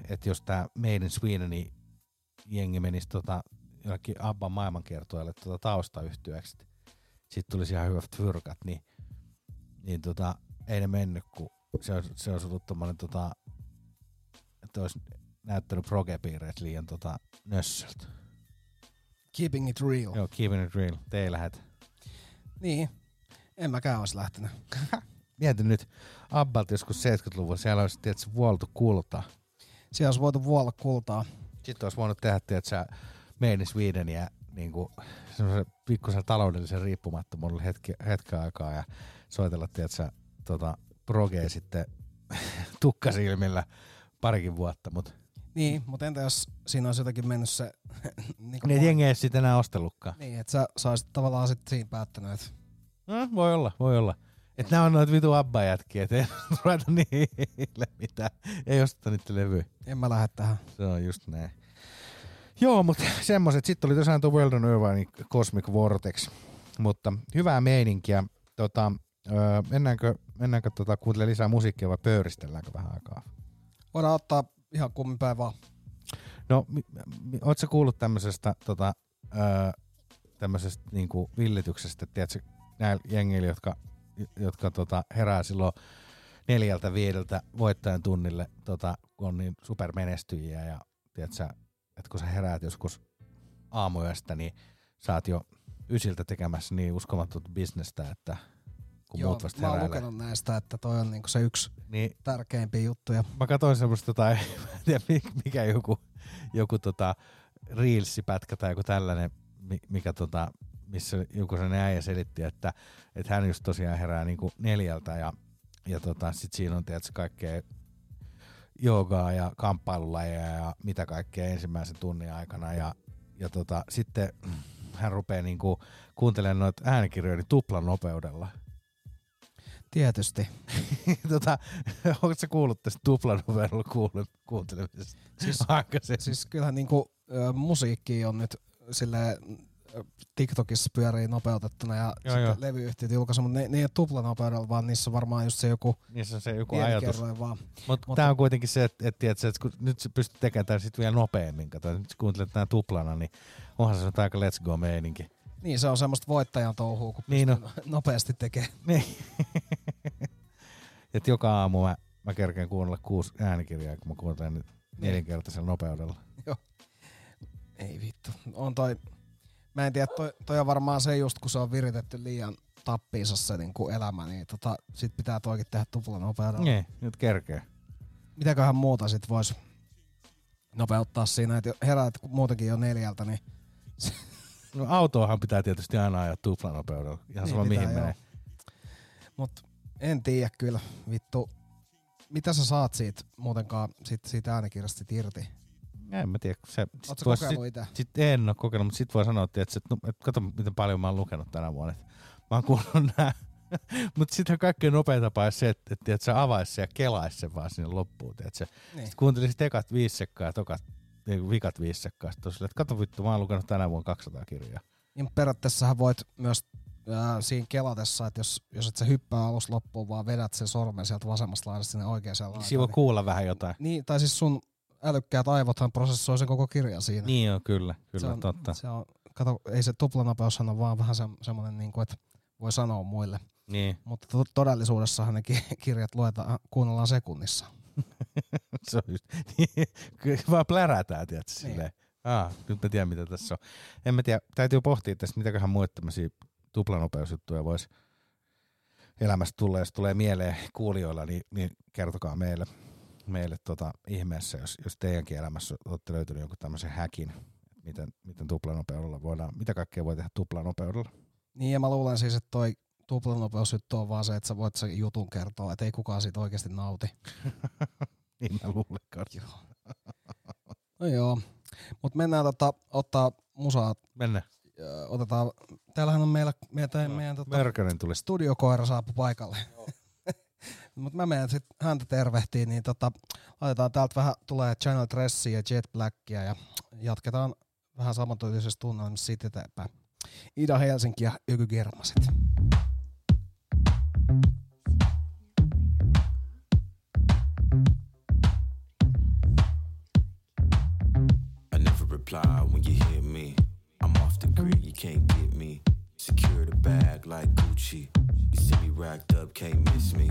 että jos tää Made in Sweden jengi menisi tota, jollakin Abban maailmankiertueelle tota taustayhtiöksi, sit tulisi ihan hyvät fyrkat, niin, niin tota, ei ne mennyt, kun se olisi, se olisi ollut tommonen tota, että olisi näyttänyt progepiireet liian tota, nössöltä. Keeping it real. Joo, keeping it real. Te ei lähetä. Niin, en mäkään olisi lähtenyt. Mietin nyt, Abbalta joskus seitsemänkymmentäluvulla, siellä olisi tietysti vuoltu kultaa. Siellä olisi voitu vuolla kultaa. Sitten olisi voinut tehdä tietysti Made in Swedeniä niinku, semmoisen pikkusen taloudellisen riippumattomuuden hetki, hetken aikaa ja soitella tietysti tota, progea sitten tukkasilmillä parikin vuotta, mut. Niin, mutta entä jos siinä olisi jotenkin mennyt se... niin kuin niitä jengeä ei sitten enää ostellutkaan. Niin, että sä, sä olisit tavallaan sitten siinä päättänyt, että... No, voi olla, voi olla. Että nämä on noita vitu Abba-jätkiä, ettei ruveta niille mitään. Ei osteta niitä levyä. En mä lähde tähän. Se on just näin. Joo, mutta semmoiset. Sitten oli tosiaan tuo Weldon Irvine Cosmic Vortex. Mutta hyvää meininkiä. Tota, öö, mennäänkö mennäänkö tota, kuuntelemaan lisää musiikkia vai pöyristelläänkö vähän aikaa? Voidaan ottaa... Ihan kummin päin vaan. No, mi, mi, ootko sä kuullut tämmöisestä, tota, öö, tämmöisestä niinku villityksestä, tiedätkö, näillä jengillä, jotka, jotka tota, herää silloin neljältä viideltä voittajan tunnille, tota, kun on niin supermenestyjiä ja tiedätkö, että kun sä heräät joskus aamuyöstä, niin sä oot jo ysiltä tekemässä niin uskomatonta bisnestä, että joo, mä oon lukenut näistä, että toi on niinku se yksi niin, tärkeimpiä juttuja. Mä katsoin semmoista jotain, mä en tiedä mikä joku, joku tota reelsipätkä tai joku tällainen, mikä tota, missä joku sen äijä selitti, että et hän just tosiaan herää niinku neljältä ja, ja tota, sit siinä on tietysti kaikkea joogaa ja kamppailulajeja ja mitä kaikkea ensimmäisen tunnin aikana ja, ja tota, sitten hän rupeaa niinku kuuntelemaan noita äänikirjoja niin tuplan nopeudella. Tietysti. tota, onko sä kuullut tästä tuplanoverolla kuuntelemisesta? Siis, siis kyllähän niinku, ä, musiikki on nyt silleen, TikTokissa pyörii nopeutettuna ja joo, sitten levyyhtiöt julkaisivat, mutta ne, ne ei ole tuplanopeudella, vaan niissä on varmaan just se joku, niissä on se joku ajatus. Vaan. Mut Mut tämä on kuitenkin se, että et, et, et, kun nyt sä pystyt tekemään tämän sit vielä nopeammin, kato, nyt sä kuuntelet tämän tuplana, niin onhan se aika let's go meininki. Niin, se on semmoista voittajan touhua, kun niin pystyy no. nopeasti tekemään. Niin. Että joka aamu mä, mä kerkeen kuunnella kuusi äänikirjaa, kun mä kuuntelen nyt nelinkertaisella nopeudella. Joo. Ei vittu. On toi, mä en tiedä, toi, toi on varmaan se just, kun se on viritetty liian tappiinsa se niin kuin elämä, niin tota, sit pitää toikin tehdä tupla nopeudella. Niin, nyt kerkee. Mitäköhän muuta sit vois nopeuttaa siinä, että heräät muutenkin jo neljältä, niin... No autoahan pitää tietysti aina ajaa tuplanopeudella, ihan sama niin mihin joo. menee. Mut en tiedä kyllä, vittu. Mitä sä saat siitä muutenkaan siitä, siitä äänekirjasta irti? En mä tiedä. Se, oot sä kokeillut ite? En oo kokeillut, mutta sit voi sanoa, että et, no, et, kato miten paljon mä oon lukenut tänä vuonna. Et, mä oon kuullut nää. Mut sitten kaikkein nopea tapa se, että et, et sä avais ja kelais sen vaan sinne loppuun. Se, niin. Sit kuuntelisit ekat viisi sekkaa ja tokat. Niin vikat viisi sekkaa. Kato vittu, mä oon lukenut tänä vuonna kaksisataa kirjaa. Niin periaatteessahan voit myös ää, siinä kelatessa, että jos, jos et sä hyppää alus loppuun, vaan vedät sen sormen sieltä vasemmasta laidasta sinne oikeaan laidaan. Siinä voi niin, kuulla vähän jotain. Niin, tai siis sun älykkäät aivothan prosessoi sen koko kirjan siinä. Niin joo, kyllä, kyllä se on, totta. Se on, kato, ei se tuplanapeushan on vaan vähän se, semmoinen, niin kuin, että voi sanoa muille. Niin. Mutta to- todellisuudessahan ne ki- kirjat luetaan, kuunnellaan sekunnissa. Se on just, vaan plärätään, tiedätkö, niin. Silleen. Ah, nyt mä tiedän, mitä tässä on. En mä tiedä, täytyy pohtia tästä, mitäköhän muut tämmöisiä tuplanopeusjuttuja voisi elämästä tulla, jos tulee mieleen kuulijoilla, niin, niin kertokaa meille, meille tota, ihmeessä, jos, jos teidänkin elämässä olette löytynyt jonkun tämmöisen häkin, miten, miten tuplanopeudella voidaan, mitä kaikkea voi tehdä tuplanopeudella. Niin, ja mä luulen siis, että toi tuplanopeusjuttu on vaan se, että sä voit sen jutun kertoa, että ei kukaan siitä oikeasti nauti. Niin mä luulenkaan. Joo. No joo. Mut mennään tota, ottaa musaa. Mennään. Otetaan, täällähän on meillä, meidän, no, meidän tota, studiokoira saapui paikalle. Mut mä menen sit häntä tervehtiin, niin tota, laitetaan täältä vähän, tulee Channel Tressiä ja Jet Blackia ja jatketaan vähän samantyylisessä tunnelmassa siitä eteenpäin. Ida Helsinki ja Yky Kirmaset. I never reply when you hear me. I'm off the grid, you can't get me. Secure the bag like Gucci. You see me racked up, can't miss me.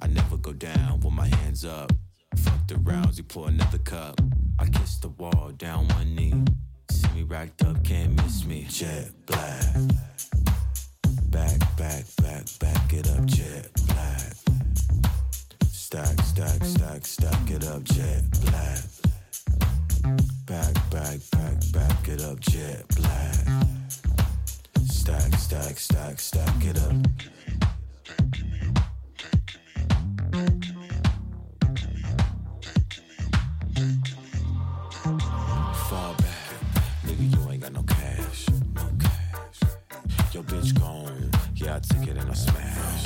I never go down with my hands up. Fuck the rounds, you pour another cup. I kiss the wall, down one knee. See me racked up, can't miss me. Jet Black. Back, back, back, back it up, Jet Black. Stack, stack, stack, stack it up, Jet Black. Back, back, back, back it up, Jet Black. Stack, stack, stack, stack it up. Give me up, give me up, give me up, give me up, give me up, give me up. Fall back, nigga, you ain't got no cash, no cash. Your bitch gone, yeah, I took it and I smash.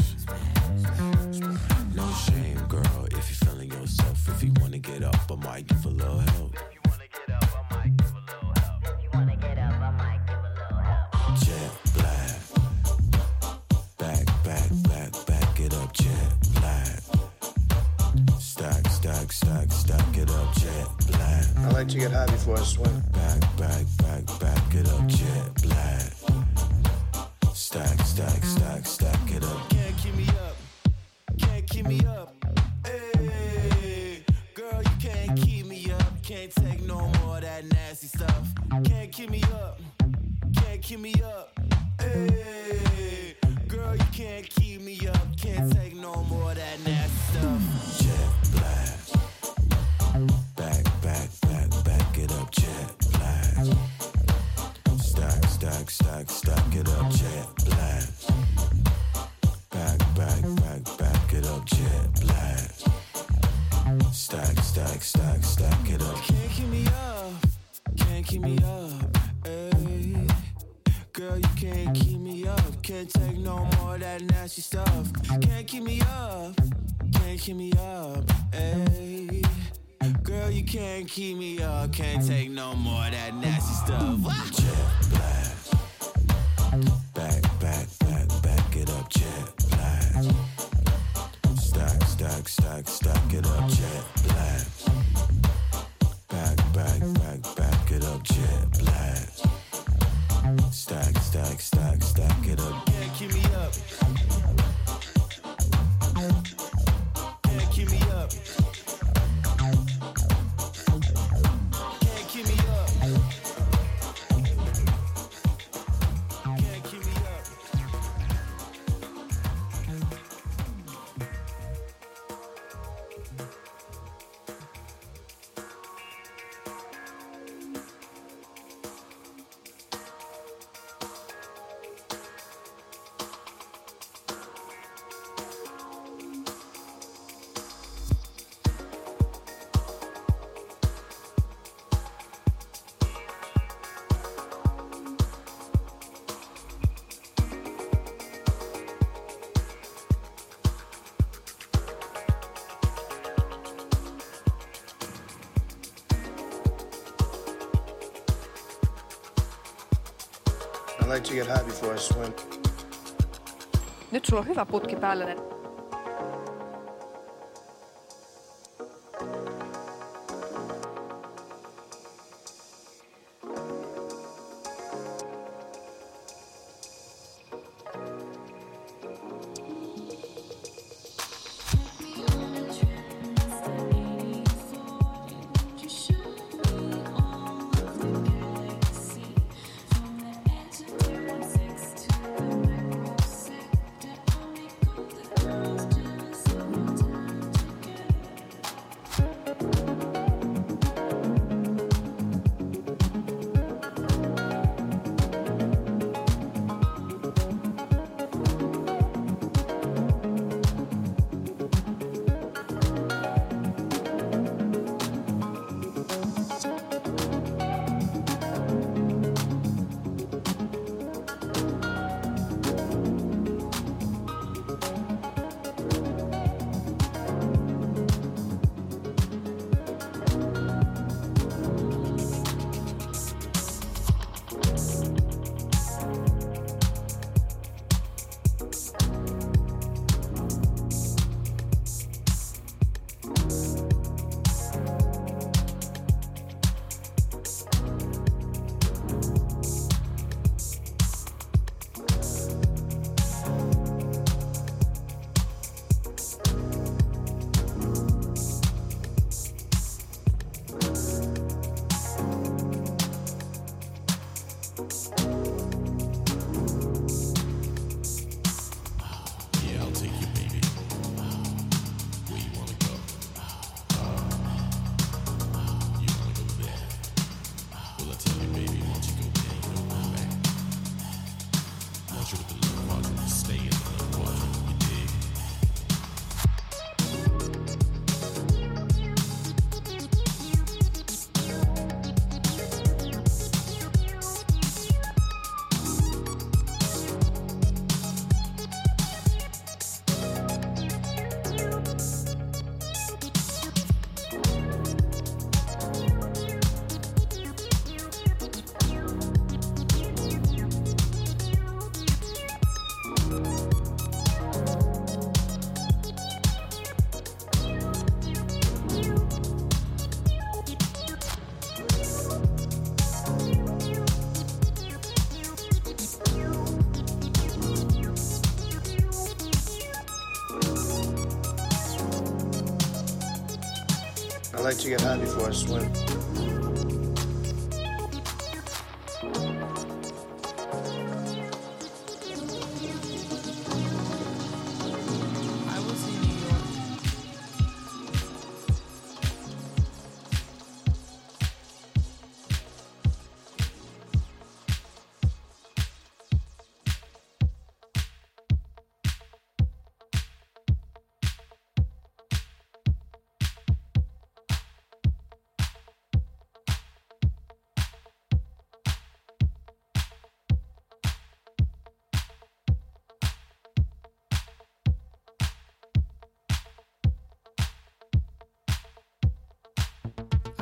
No shame, girl, if you feeling yourself. If you wanna get up, I might give a little help. If you wanna get up, I might give a little help. If you wanna get up, I might give a little help. Jet Black, back, back, back, back it up, Jet Black. Stack, stack, stack, stack it up, Jet Black. I like to get high before I swim. Back, back, back, back it up, Jet Black. Stack, stack, stack, stack it up. Can't keep me up, can't keep me up. Hey, girl, you can't keep me up. Can't take no more of that nasty stuff. Can't keep me up, can't keep me up. Hey, girl, you can't keep me up. Can't take no more of that nasty stuff. Jet Black, back, back, back, back it up. Jet Black, stack, stack, stack, stack it up. Jet Black, back, back, back, back it up. Jet Black, stack, stack, stack, stack it up. Can't keep me up, can't keep me up. Hey. Girl, you can't keep me up. Can't take no more of that nasty stuff. Can't keep me up, can't keep me up. Hey, girl, you can't keep me up. Can't take no more of that nasty stuff. Jet Black, back, back, back, back it up. Jet Black, stack, stack, stack, stack it up. Jet Black, back, back, back, back it up. Jet Black. Stack, stack, stack, stack it up. Yeah, keep me up. Yeah, keep me up. Yeah, keep me up. Yeah, keep me up. Nyt sulla on hyvä putki päällänen. I like to get high before I swim.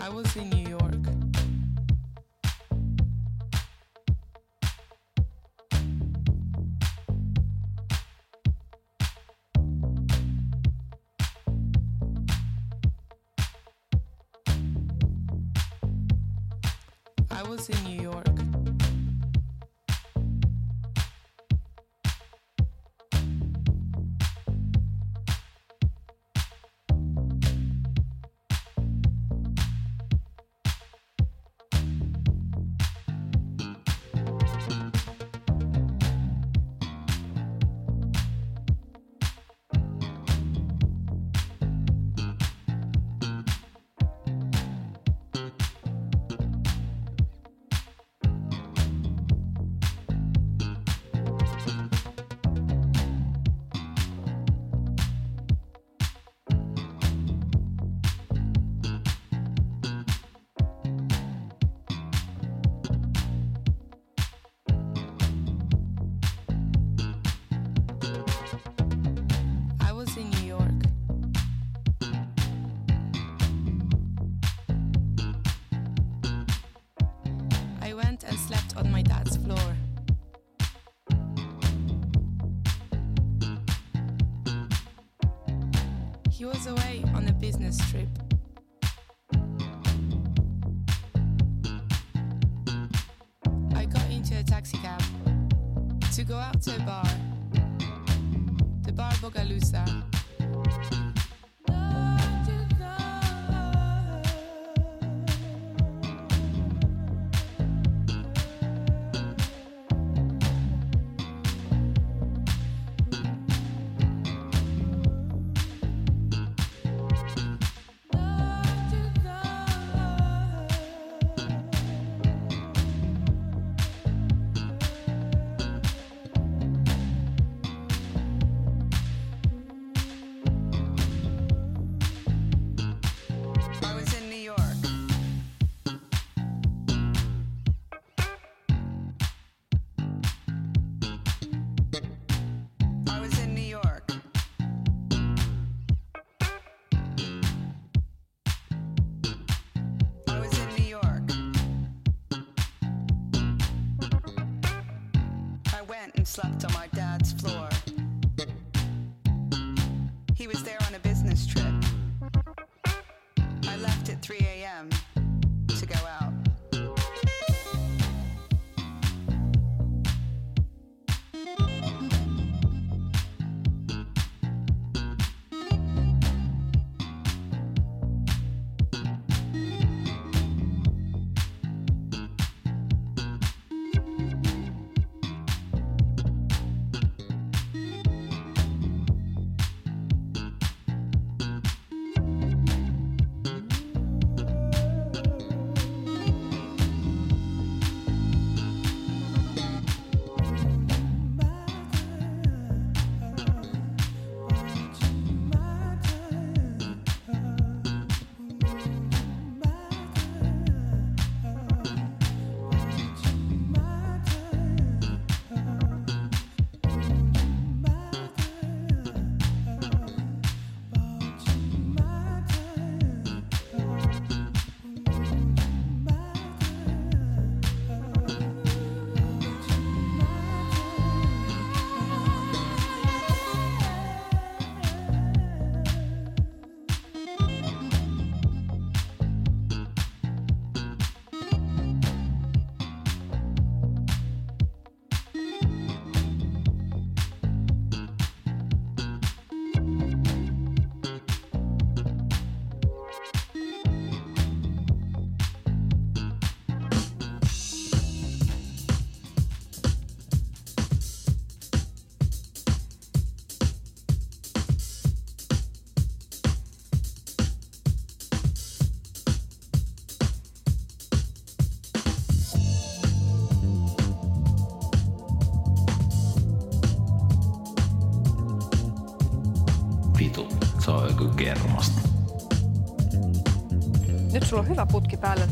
I was in New York. I was in New York. He was away on a business trip. I got into a taxi cab to go out to a bar, the bar Bogalusa. Slept on my dad's floor. He was there on a business trip. I left at three a.m. to go out. kuin kermasta. Nyt sulla on hyvä putki päällä.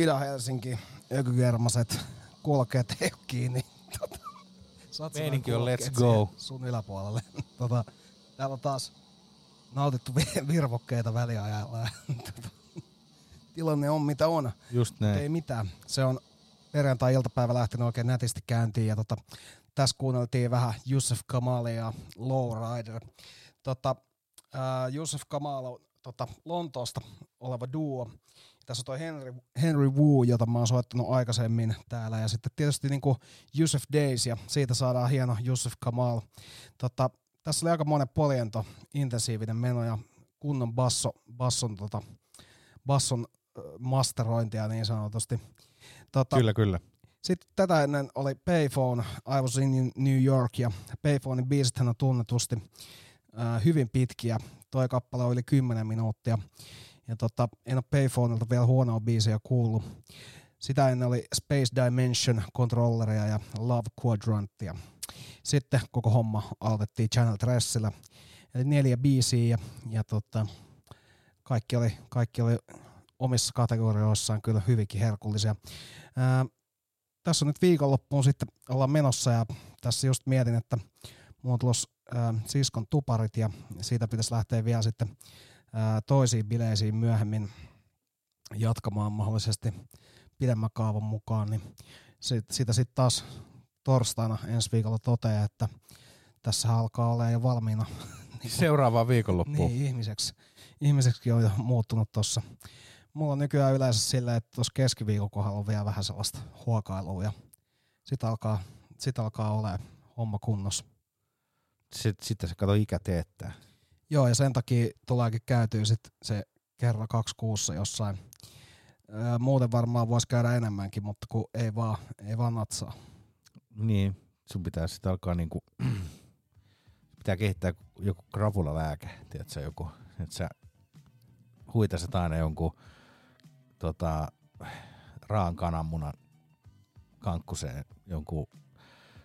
Ida-Helsinki, ökykermaset, kulkeet ei ole kiinni. Tota, meininki on let's go. Sun yläpuolelle. Tota, täällä on taas nautittu virvokkeita väliajalla. Tota, tilanne on mitä on. Just näin. Ei mitään. Se on perjantai-iltapäivä lähtenyt oikein nätisti käyntiin. Ja tota, tässä kuunneltiin vähän Yussef Kamaalia, Lowrider. Tota, äh, Yussef Kamaal on tota, Lontoosta oleva duo. Tässä on toi Henry, Henry Wu, jota mä oon soittanut aikaisemmin täällä. Ja sitten tietysti niinku Yusuf Days, ja siitä saadaan hieno Yusuf Kamaal. Tota, tässä oli aika monen poljento, intensiivinen meno ja kunnon basso, basson, tota, basson äh, masterointia niin sanotusti. Tota, kyllä, kyllä. Sitten tätä ennen oli Payphone, I Was in New York, ja Payphonein biisithän on tunnetusti äh, hyvin pitkiä. Toi kappale on yli kymmenen minuuttia. Ja tota, en ole Payphoneilta vielä huonoa biisejä kuullut. Sitä ennen oli Space Dimension, Controlleria ja Love Quadrantia. Sitten koko homma aloitettiin Channel Tresillä. Eli neljä biisiä ja, ja tota, kaikki, oli, kaikki oli omissa kategorioissaan kyllä hyvinkin herkullisia. Ää, tässä on nyt viikonloppuun sitten ollaan menossa ja tässä just mietin, että mulla on tulossa ää, siskon tuparit ja siitä pitäisi lähteä vielä sitten toisiin bileisiin myöhemmin jatkamaan mahdollisesti pidemmän kaavan mukaan, niin sit, sitä sitten taas torstaina ensi viikolla toteaa, että tässä alkaa olemaan jo valmiina. Seuraavaan viikonloppuun. Niin, ihmiseksi, ihmiseksikin on jo muuttunut tuossa. Mulla on nykyään yleensä silleen, että tuossa keskiviikon kohdalla on vielä vähän sellaista huokailua ja sit alkaa, sit alkaa olemaan homma kunnossa. Sitten, sitten se kato ikä teettää. Joo, ja sen takia tuleekin käytyy sit se kerran kaksi kuussa jossain. Öö, muuten varmaan voisi käydä enemmänkin, mutta kun ei vaan, ei vaan natsaa. Niin, sun pitää sitten alkaa niinku, pitää kehittää joku krapulalääke, tiedätkö joku, että sä huitaset aina jonkun tota, raan kananmunan kankkuseen jonkun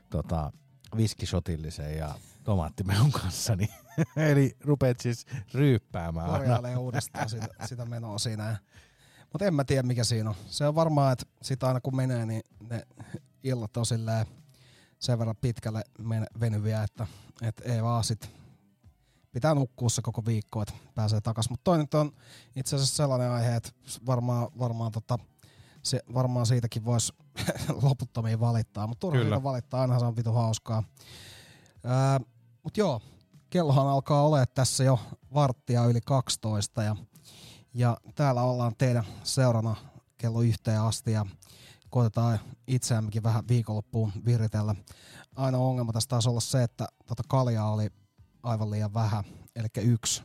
tota, viskishotillisen ja tomaattimeun kanssa, niin eli rupeat siis ryyppäämään. Korjailee uudestaan sitä, sitä menoa siinä. Mutta en mä tiedä mikä siinä on. Se on varmaan, että sitä aina kun menee, niin ne illat on silleen sen verran pitkälle venyviä, että et ei vaan sit pitää nukkua se koko viikko, että pääsee takaisin. Mutta toi nyt on itse asiassa sellainen aihe, että varmaan, varmaan, tota, se, varmaan siitäkin voisi loputtomiin valittaa, mutta turhaan valittaa, ainahan se on vitu hauskaa. Öö, mutta joo, kellohan alkaa olemaan tässä jo varttia yli kaksitoista ja, ja täällä ollaan teidän seurana kello yhteen asti ja koitetaan itseämmekin vähän viikonloppuun viritellä. Ainoa ongelma tässä taisi olla se, että tota kaljaa oli aivan liian vähän, eli yksi.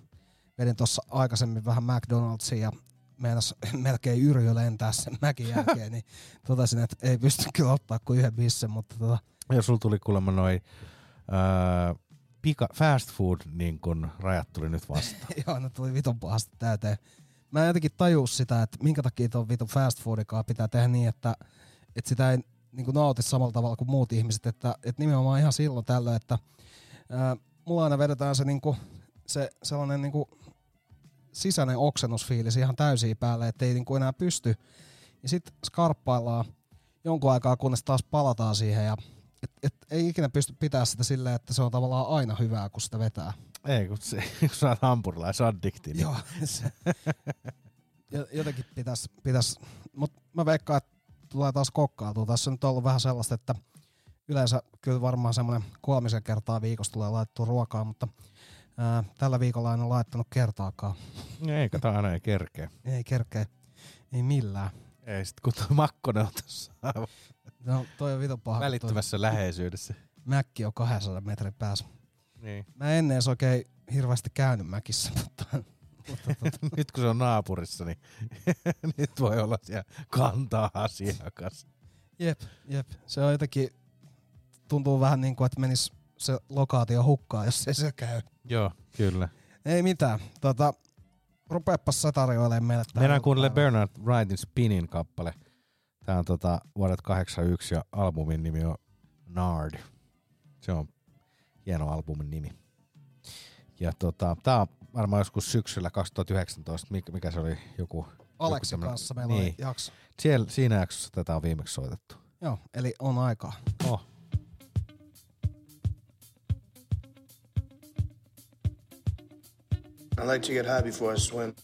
Vedin tuossa aikaisemmin vähän McDonald'sia ja meinas melkein yrjö lentää sen mäkin jälkeen, niin totesin, että ei pysty kyllä ottaa kuin yhden bissen, mutta tota. Ja sulla tuli kuulemma noin Öö, pika, fast food niin kun rajat tuli nyt vastaan. Joo, ne tuli vitun pahasti täyteen. Mä en jotenkin tajua sitä, että minkä takia tuon vitun fast foodikaa pitää tehdä niin, että, että sitä ei niin kun nauti samalla tavalla kuin muut ihmiset. Että, että nimenomaan ihan silloin tällöin, että öö, mulla aina vedetään se, niin kun, se sellainen niin kun sisäinen oksennusfiilis ihan täysiin päälle, ettei niin kun enää pysty. Ja sit skarppaillaan jonkun aikaa, kunnes taas palataan siihen ja Et, et, ei ikinä pysty pitämään sitä silleen, että se on tavallaan aina hyvää, kun sitä vetää. Ei, kun, se, kun sä oot hampurilaisaddikti. Niin. Joo. Se, jotenkin pitäisi, pitäis, mutta mä veikkaan, että tulee taas kokkailtua. Tässä on nyt ollut vähän sellaista, että yleensä kyllä varmaan semmoinen kolmisen kertaa viikossa tulee laittua ruokaa, mutta ää, tällä viikolla en ole laittanut kertaakaan. Eikä, tää aina ei kerkeä. Ei kerkeä, ei millään. Ei sit kun toi Makkonen on tossa. No toi on vitun paha. Välittömässä läheisyydessä. Mäkki on kaksisataa metrin päässä. Niin. Mä en edes oikein hirveästi käynyt mäkissä, mutta nyt kun se on naapurissa, niin nyt voi olla siellä kantaa asiakas. Jep, jep. Se on jotenkin, tuntuu vähän niin kuin, että menis se lokaatio hukkaan, jos ei se käy. Joo, kyllä. Ei mitään. Tota, rupeapas sä tarjoilemaan meille. Meidän kuunnelle Bernard Wrightin Spinin kappale. Tää on tota vuodet kahdeksankymmentäyksi ja albumin nimi on Nard. Se on hieno albumin nimi. Ja tota, tää on varmaan joskus syksyllä kaksituhattayhdeksäntoista, mikä se oli joku... Aleksin kanssa meillä niin. Oli jakso. Siellä, siinä jaksossa tätä on viimeksi soitettu. Joo, eli on aikaa. Oh. I like to get high before I swim.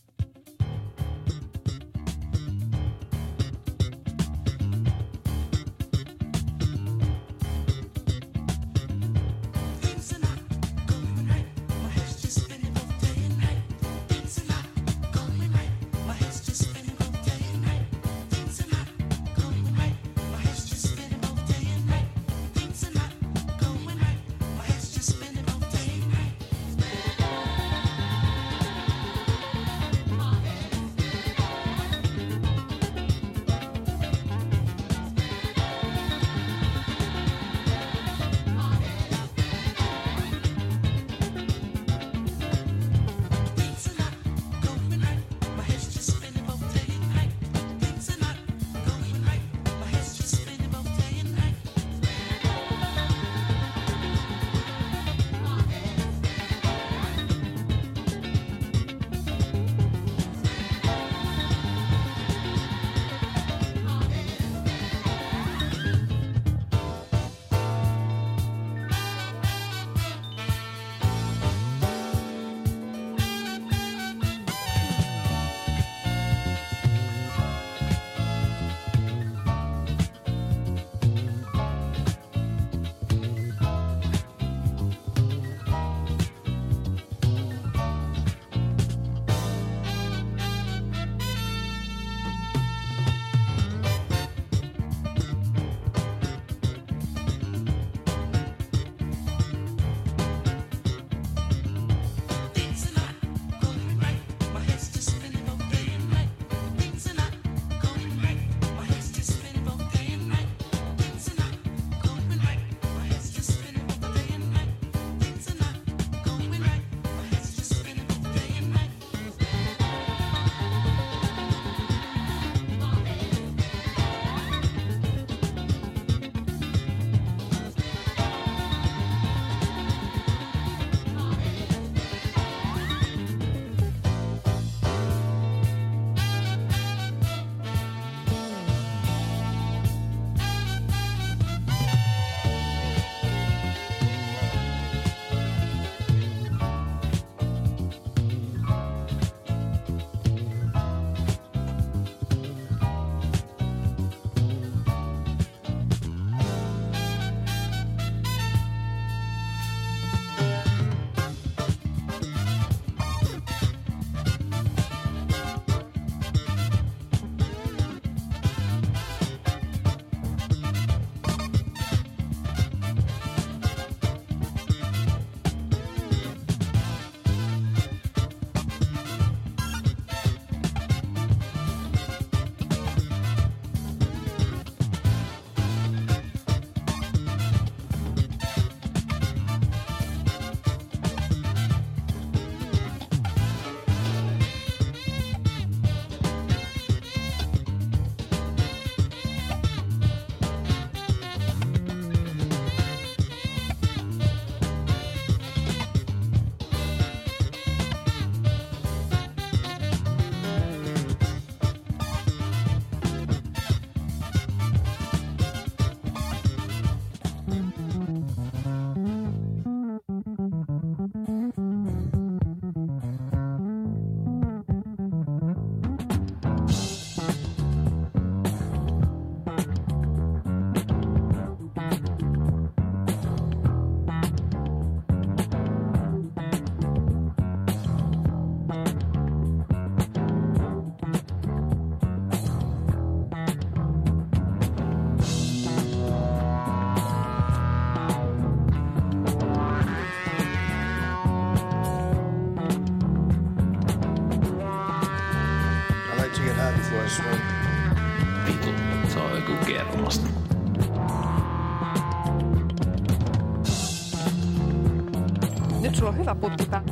let you get high before I swing. Vittu, se on joku kerrallasta. Nyt sulla on hyvä putkipää.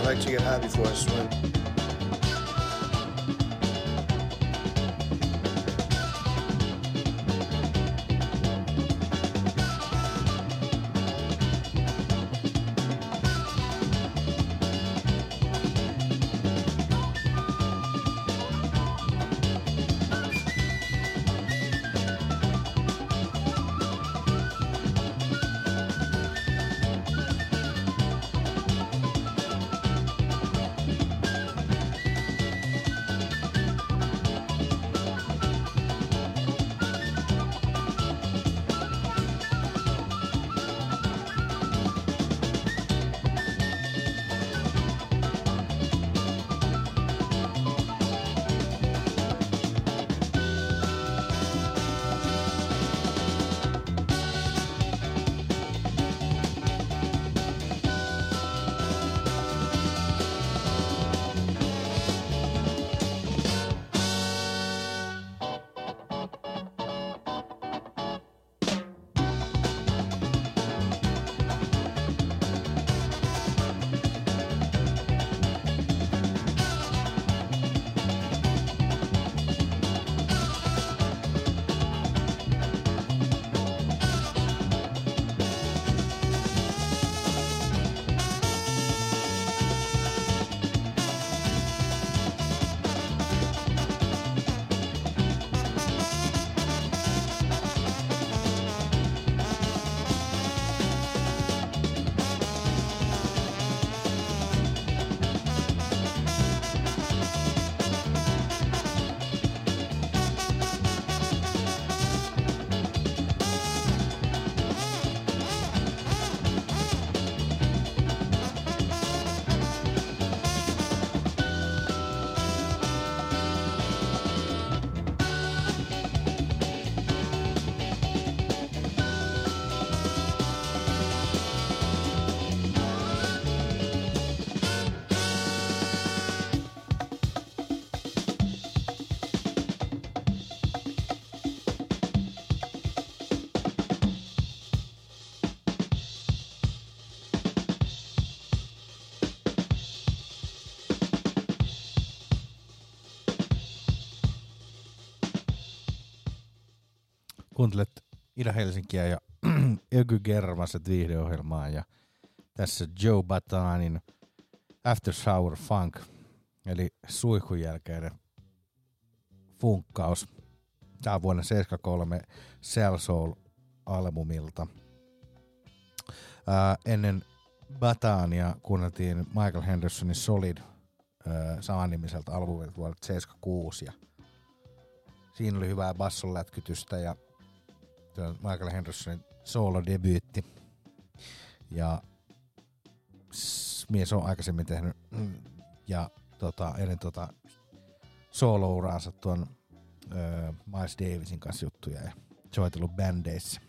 I like to get high before I swim. Kuuntelet Ida-Helsinkiä ja Öky Gervaset viihdeohjelmaa ja tässä Joey Bada$$n After Sour Funk eli suihkun jälkeinen funkkaus. Tää on vuonna seitsemänkymmentäkolme Cell Soul-albumilta. Ää, ennen Bada$$nia kuunneltiin Michael Hendersonin Solid ää, samannimiseltä albumilta vuodelta seitsemänkymmentäkuusi ja siinä oli hyvää basson lätkytystä ja Michael Hendersonin soolodebyytti. Ja mies on aikaisemmin tehnyt ja tota, ennen tota soolouraansa tuon öö, Miles Davisin kanssa juttuja ja soitellut bändeissä.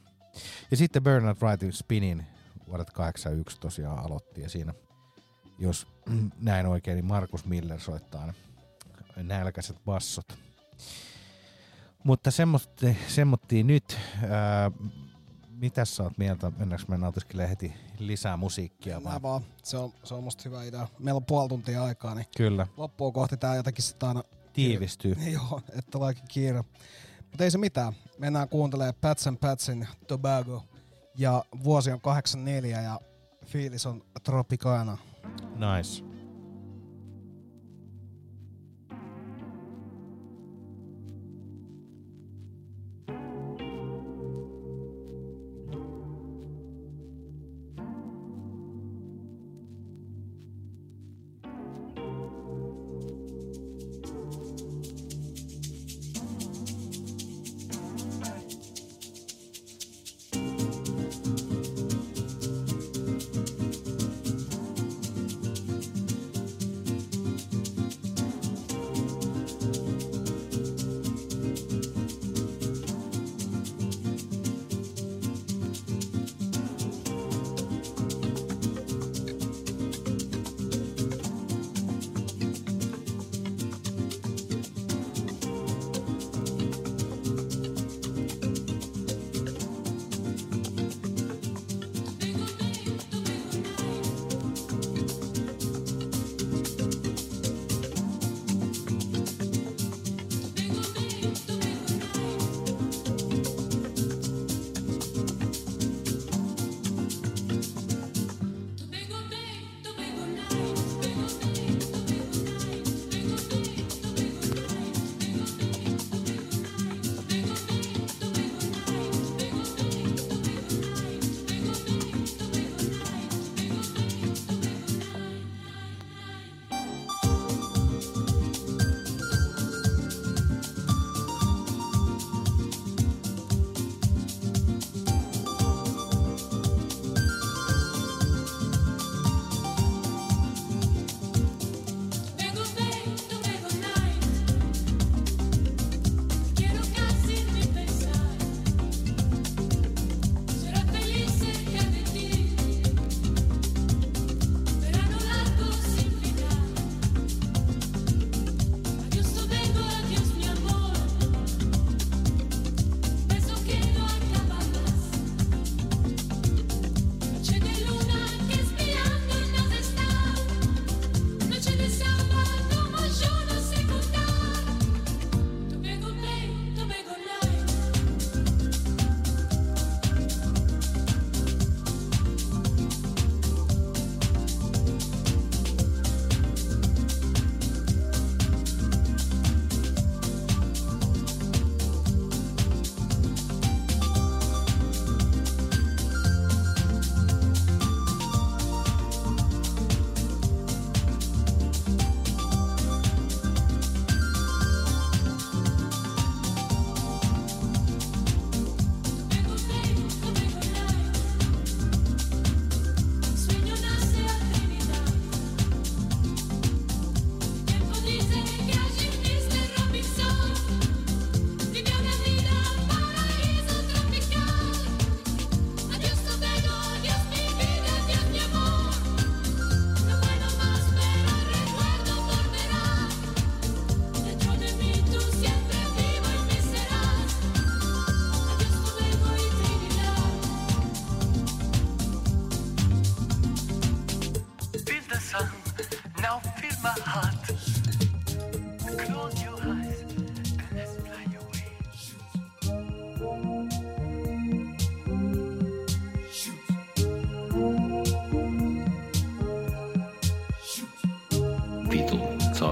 Ja sitten Bernard Wrightin Spinin vuodet kahdeksankymmentäyksi tosiaan aloitti ja siinä, jos näin oikein, niin Markus Miller soittaa ne nälkäiset bassot. Mutta semmoitti, semmoittiin nyt. Ää, mitäs sä oot mieltä? Mennäänkö me nautiskelemaan heti lisää musiikkia? Vai? Vaan. Se on, se on musta hyvä idea. Meillä on puoli tuntia aikaa, niin kyllä. Loppuun kohti tää jotenkin sit aina tiivistyy. Kiire. Joo, että laikin kiire. Mutta ei se mitään. Mennään kuuntelemaan Pats and Patsin Tobago. Ja vuosi on kahdeksankymmentäneljä ja fiilis on Tropicana. Nice.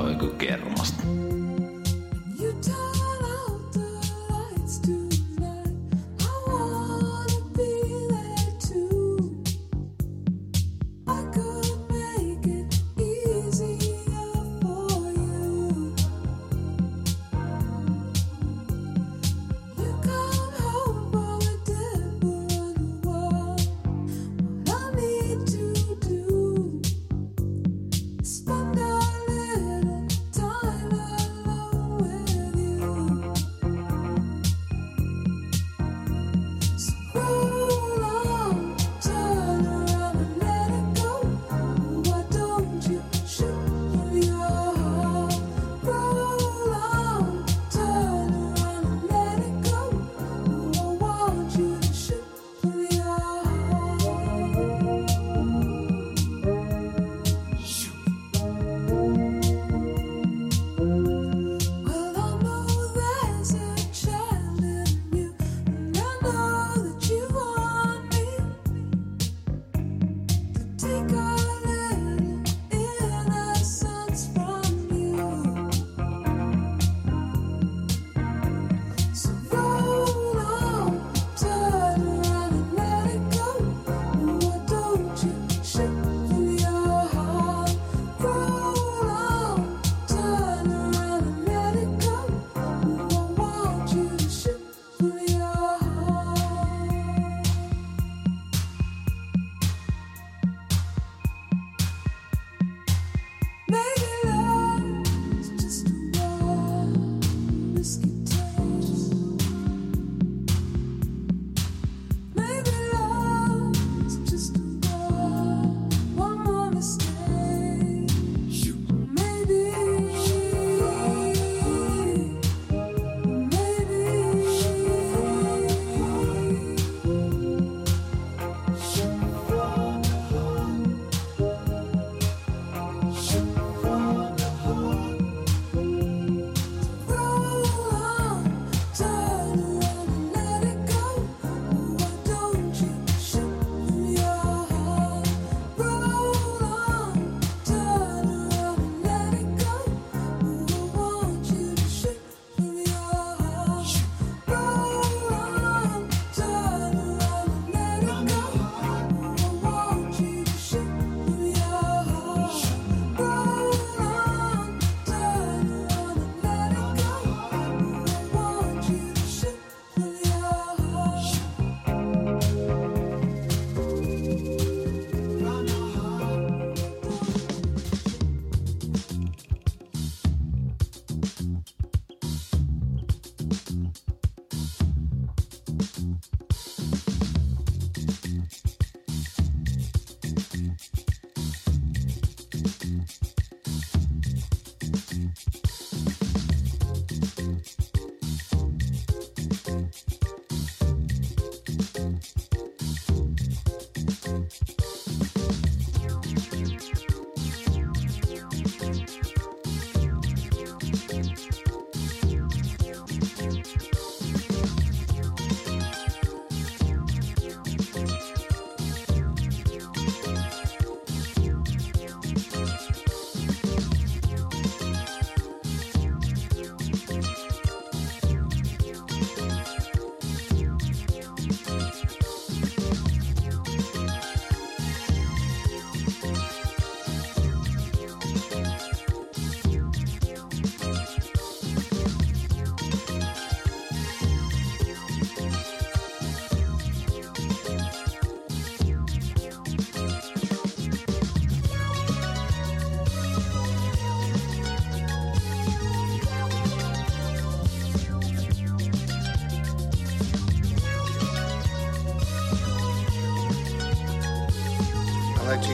soi kuin kermasta.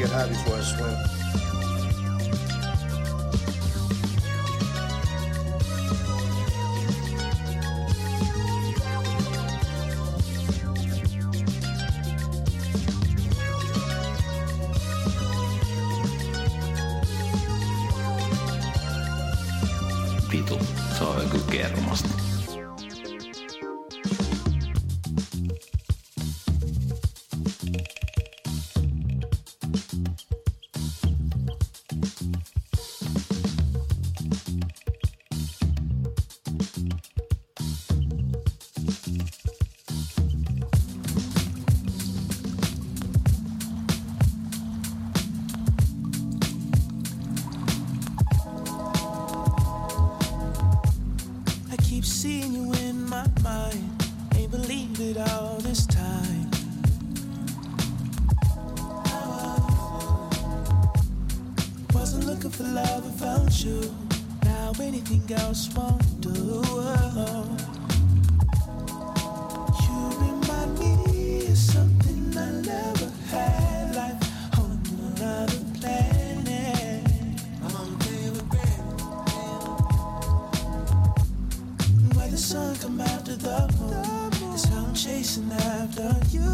High before I swim. Vitu, se on joku kermasta. you. Now anything else won't do. You remind me of something I never had, like on another planet. I'm on the plane with Brent. When the sun come after the moon, it's how I'm chasing after you.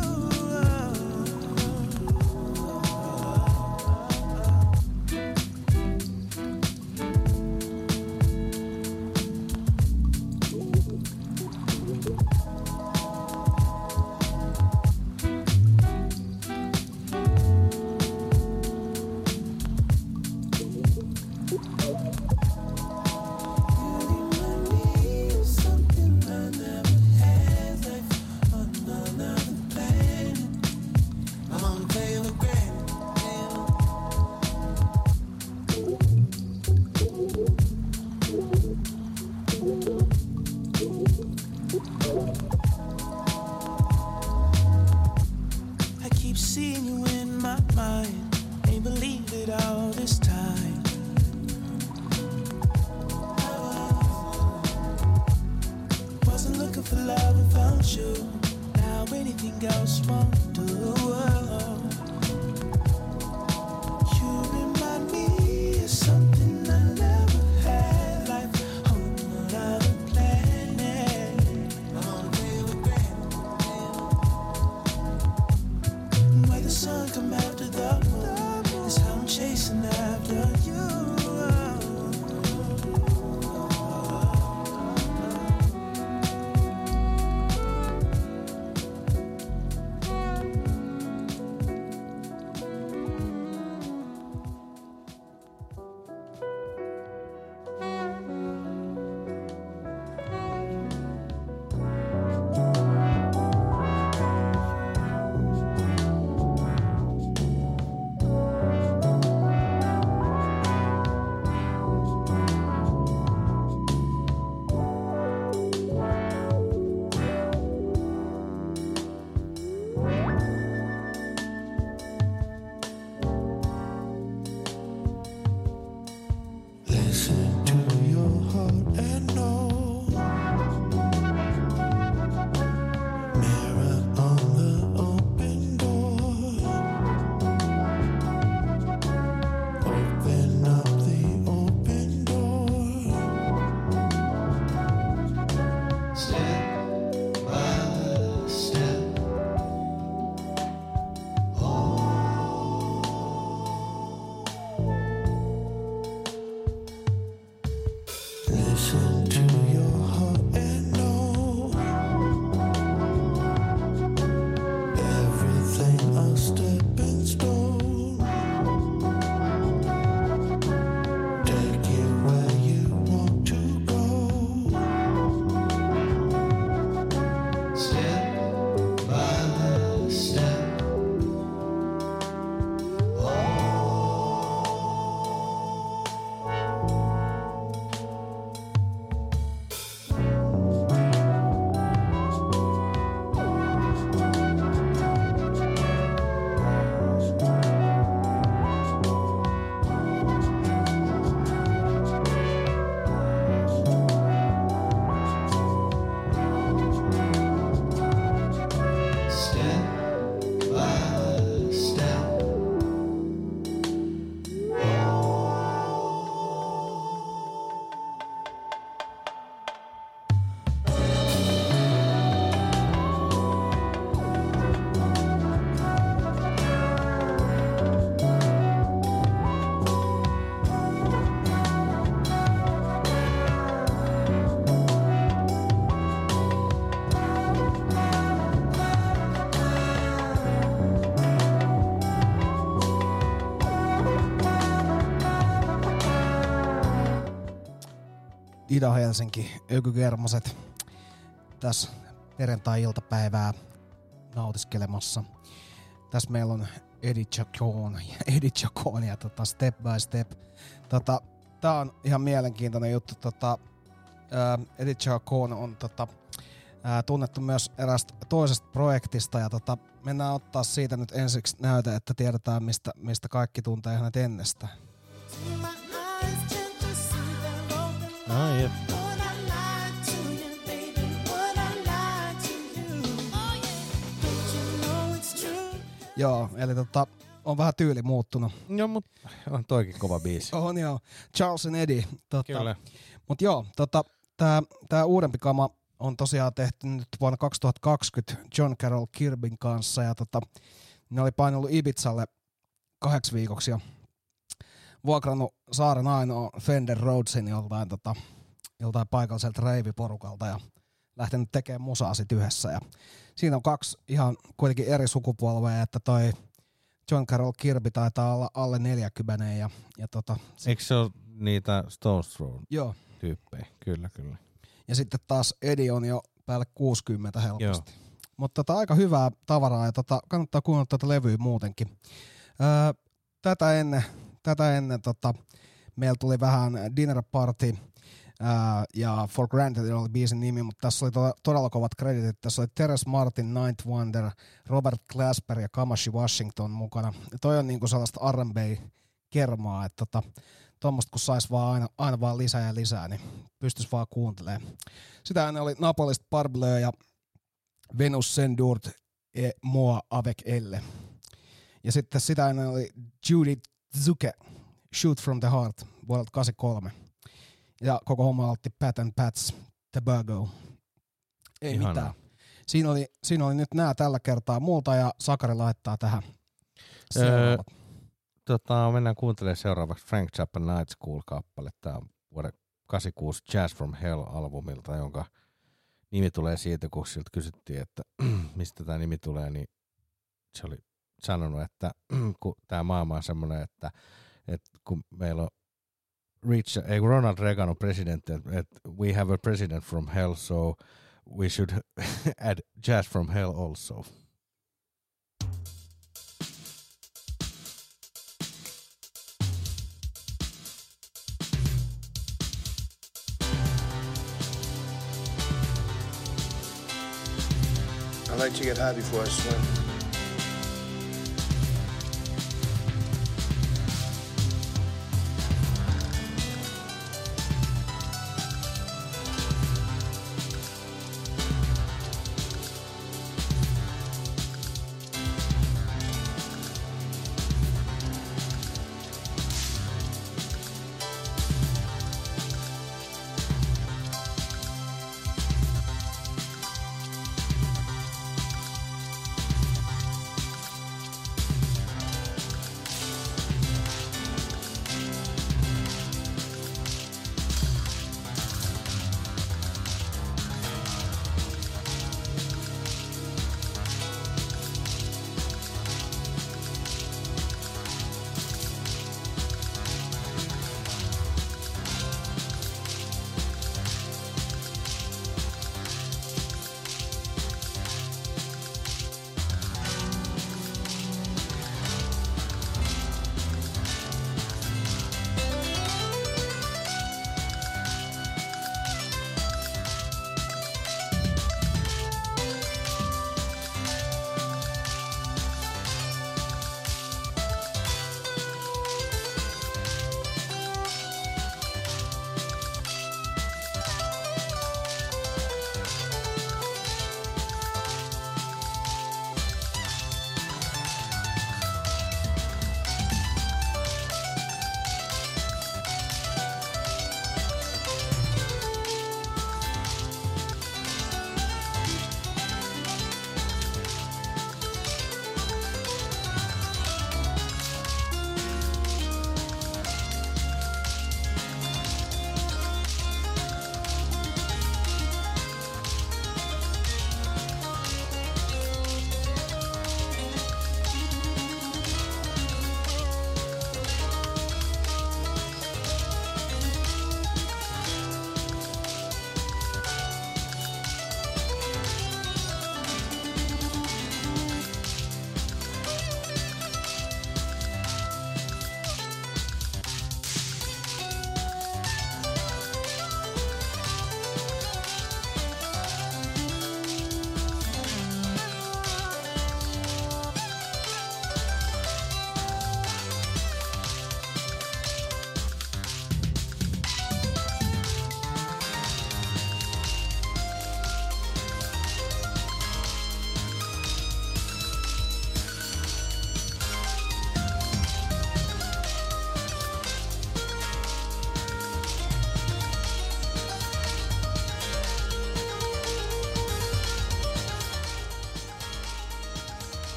Ida-Helsinki, ökykermaset tässä perjantai-iltapäivää nautiskelemassa. Tässä meillä on Eddie Chacon, Eddie Chacon ja tota Step by Step. Tota, tää on ihan mielenkiintoinen juttu. Tota, ää, Eddie Chacon on tota, ää, tunnettu myös erästä toisesta projektista. Ja tota, mennään ottaa siitä nyt ensiksi näytä, että tiedetään mistä, mistä kaikki tuntee hänet ennestään. Ah, yeah. Joo, eli tota, on vähän tyyli muuttunut. Joo, mutta on toikin kova biisi. On joo, Charles and Eddie. Tota. Mutta joo, tota, tää, tää uudempi kama on tosiaan tehty nyt vuonna kaksituhattakaksikymmentä John Carroll Kirbyn kanssa. Ja tota, ne oli painellut Ibizalle kahdeksi viikoksi ja vuokrannut saaren ainoa Fender Rhodesin joltain, tota, joltain paikalliselta reiviporukalta ja lähtenyt tekemään musaa sit yhdessä. Ja siinä on kaksi ihan kuitenkin eri sukupolvea, että toi John Carroll Kirby taitaa olla alle neljäkymmentä. Ja, ja tota, eikö se ole niitä Stones Throw tyyppejä? Kyllä, kyllä. Ja sitten taas Eddie on jo päälle kuusikymmentä helposti. Joo. Mutta tota, aika hyvää tavaraa ja tota, kannattaa kuunnella tätä levyä muutenkin. Öö, tätä ennen, tätä ennen tota, meillä tuli vähän Dinner Party. Uh, ja For Granted oli biisin nimi, mutta tässä oli to- todella kovat kreditit. Tässä oli Terrence Martin, Ninth Wonder, Robert Glasper ja Kamasi Washington mukana. Ja toi on niinku sellaista R and B-kermaa, että tota, tuommoista kun saisi vaan aina, aina vaan lisää ja lisää, niin pystyisi vaan kuuntelemaan. Sitä ennen oli Napolista Parbleu ja Venus Sendurt et Moi avec elle. Ja sitten sitä ennen oli Judy Zuke, Shoot from the Heart vuodelta kahdeksankymmentäkolme. Ja koko homma altti Pat and Pat's Tobago. Ei ihana. Mitään. Siinä oli, siinä oli nyt nää tällä kertaa multa ja Sakari laittaa tähän. Öö, tota, mennään kuuntelemaan seuraavaksi Frank Zappa Night School-kappale. Tämä on vuoden kahdeksankymmentäkuusi Jazz from Hell-albumilta, jonka nimi tulee siitä, kun siltä kysyttiin, että mistä tämä nimi tulee, niin se oli sanonut, että kun tämä maailma on semmoinen, että, että kun meillä on Richard, eh, Ronald Reagan on presidentti, että we have a president from hell, so we should add jazz from hell also. I like to get high before I swim.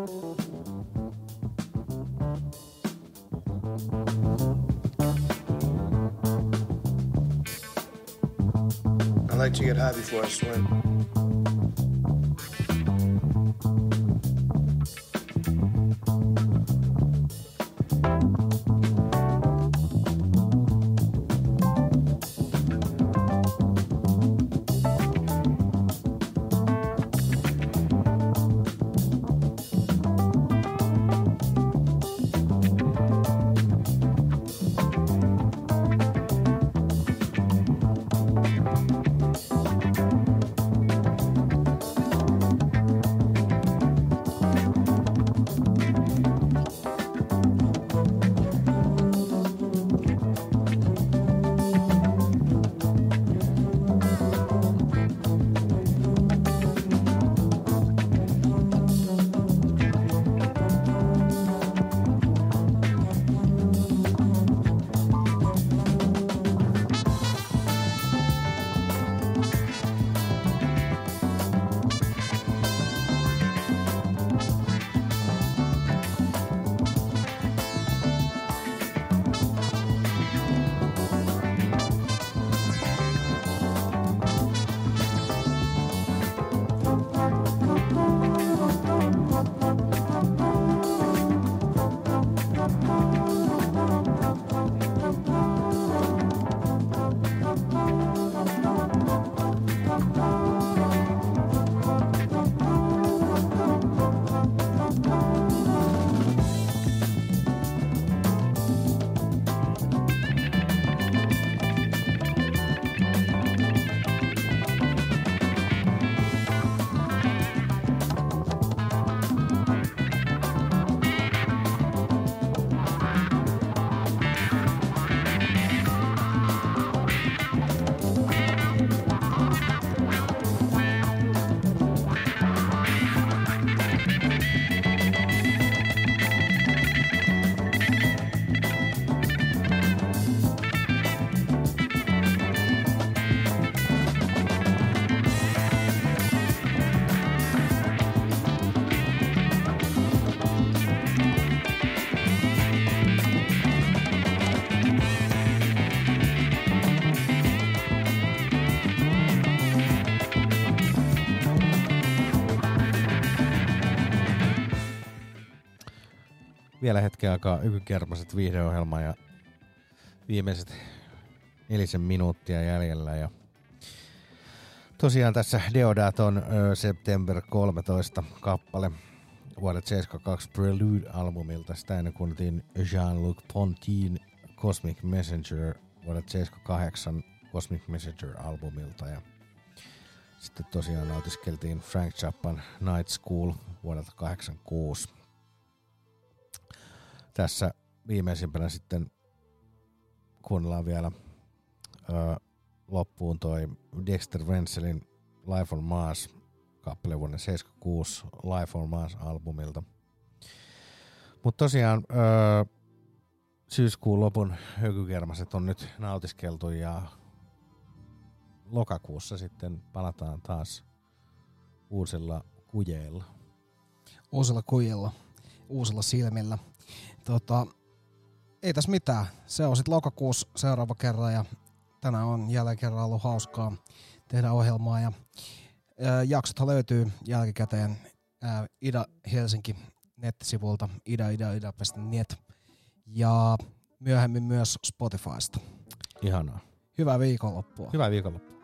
I like to get high before I swim. Vielä hetken aikaa ykykermaset viihdeohjelma ja viimeiset nelisen minuuttia jäljellä. Ja tosiaan tässä Deodaton September kolmetoista kappale vuodet seitsemänkymmentäkaksi Prelude-albumilta. Sitä ennen kuultiin Jean-Luc Pontin Cosmic Messenger vuodet seitsemänkymmentäkahdeksan Cosmic Messenger-albumilta. Ja sitten tosiaan nautiskeltiin Frank Zappan Night School vuodelta kahdeksankymmentäkuusi. Tässä viimeisimpänä sitten kuunnellaan vielä ö, loppuun toi Dexter Wenzelin Life on Mars kappale vuonna seitsemänkymmentäkuusi Life on Mars albumilta. Mutta tosiaan ö, syyskuun lopun hökykermaset on nyt nautiskeltu ja lokakuussa sitten palataan taas uusilla kujeilla. Uusilla kujeilla, uusilla silmillä. Tota, ei tässä mitään. Se on sitten lokakuussa seuraava kerran ja tänään on jälleen kerran ollut hauskaa tehdä ohjelmaa. Ja, ää, jaksothan löytyy jälkikäteen ää, Ida Helsinki nettisivuilta ida ida ida piste net ja myöhemmin myös Spotifysta. Ihanaa. Hyvää viikonloppua. Hyvää viikonloppua.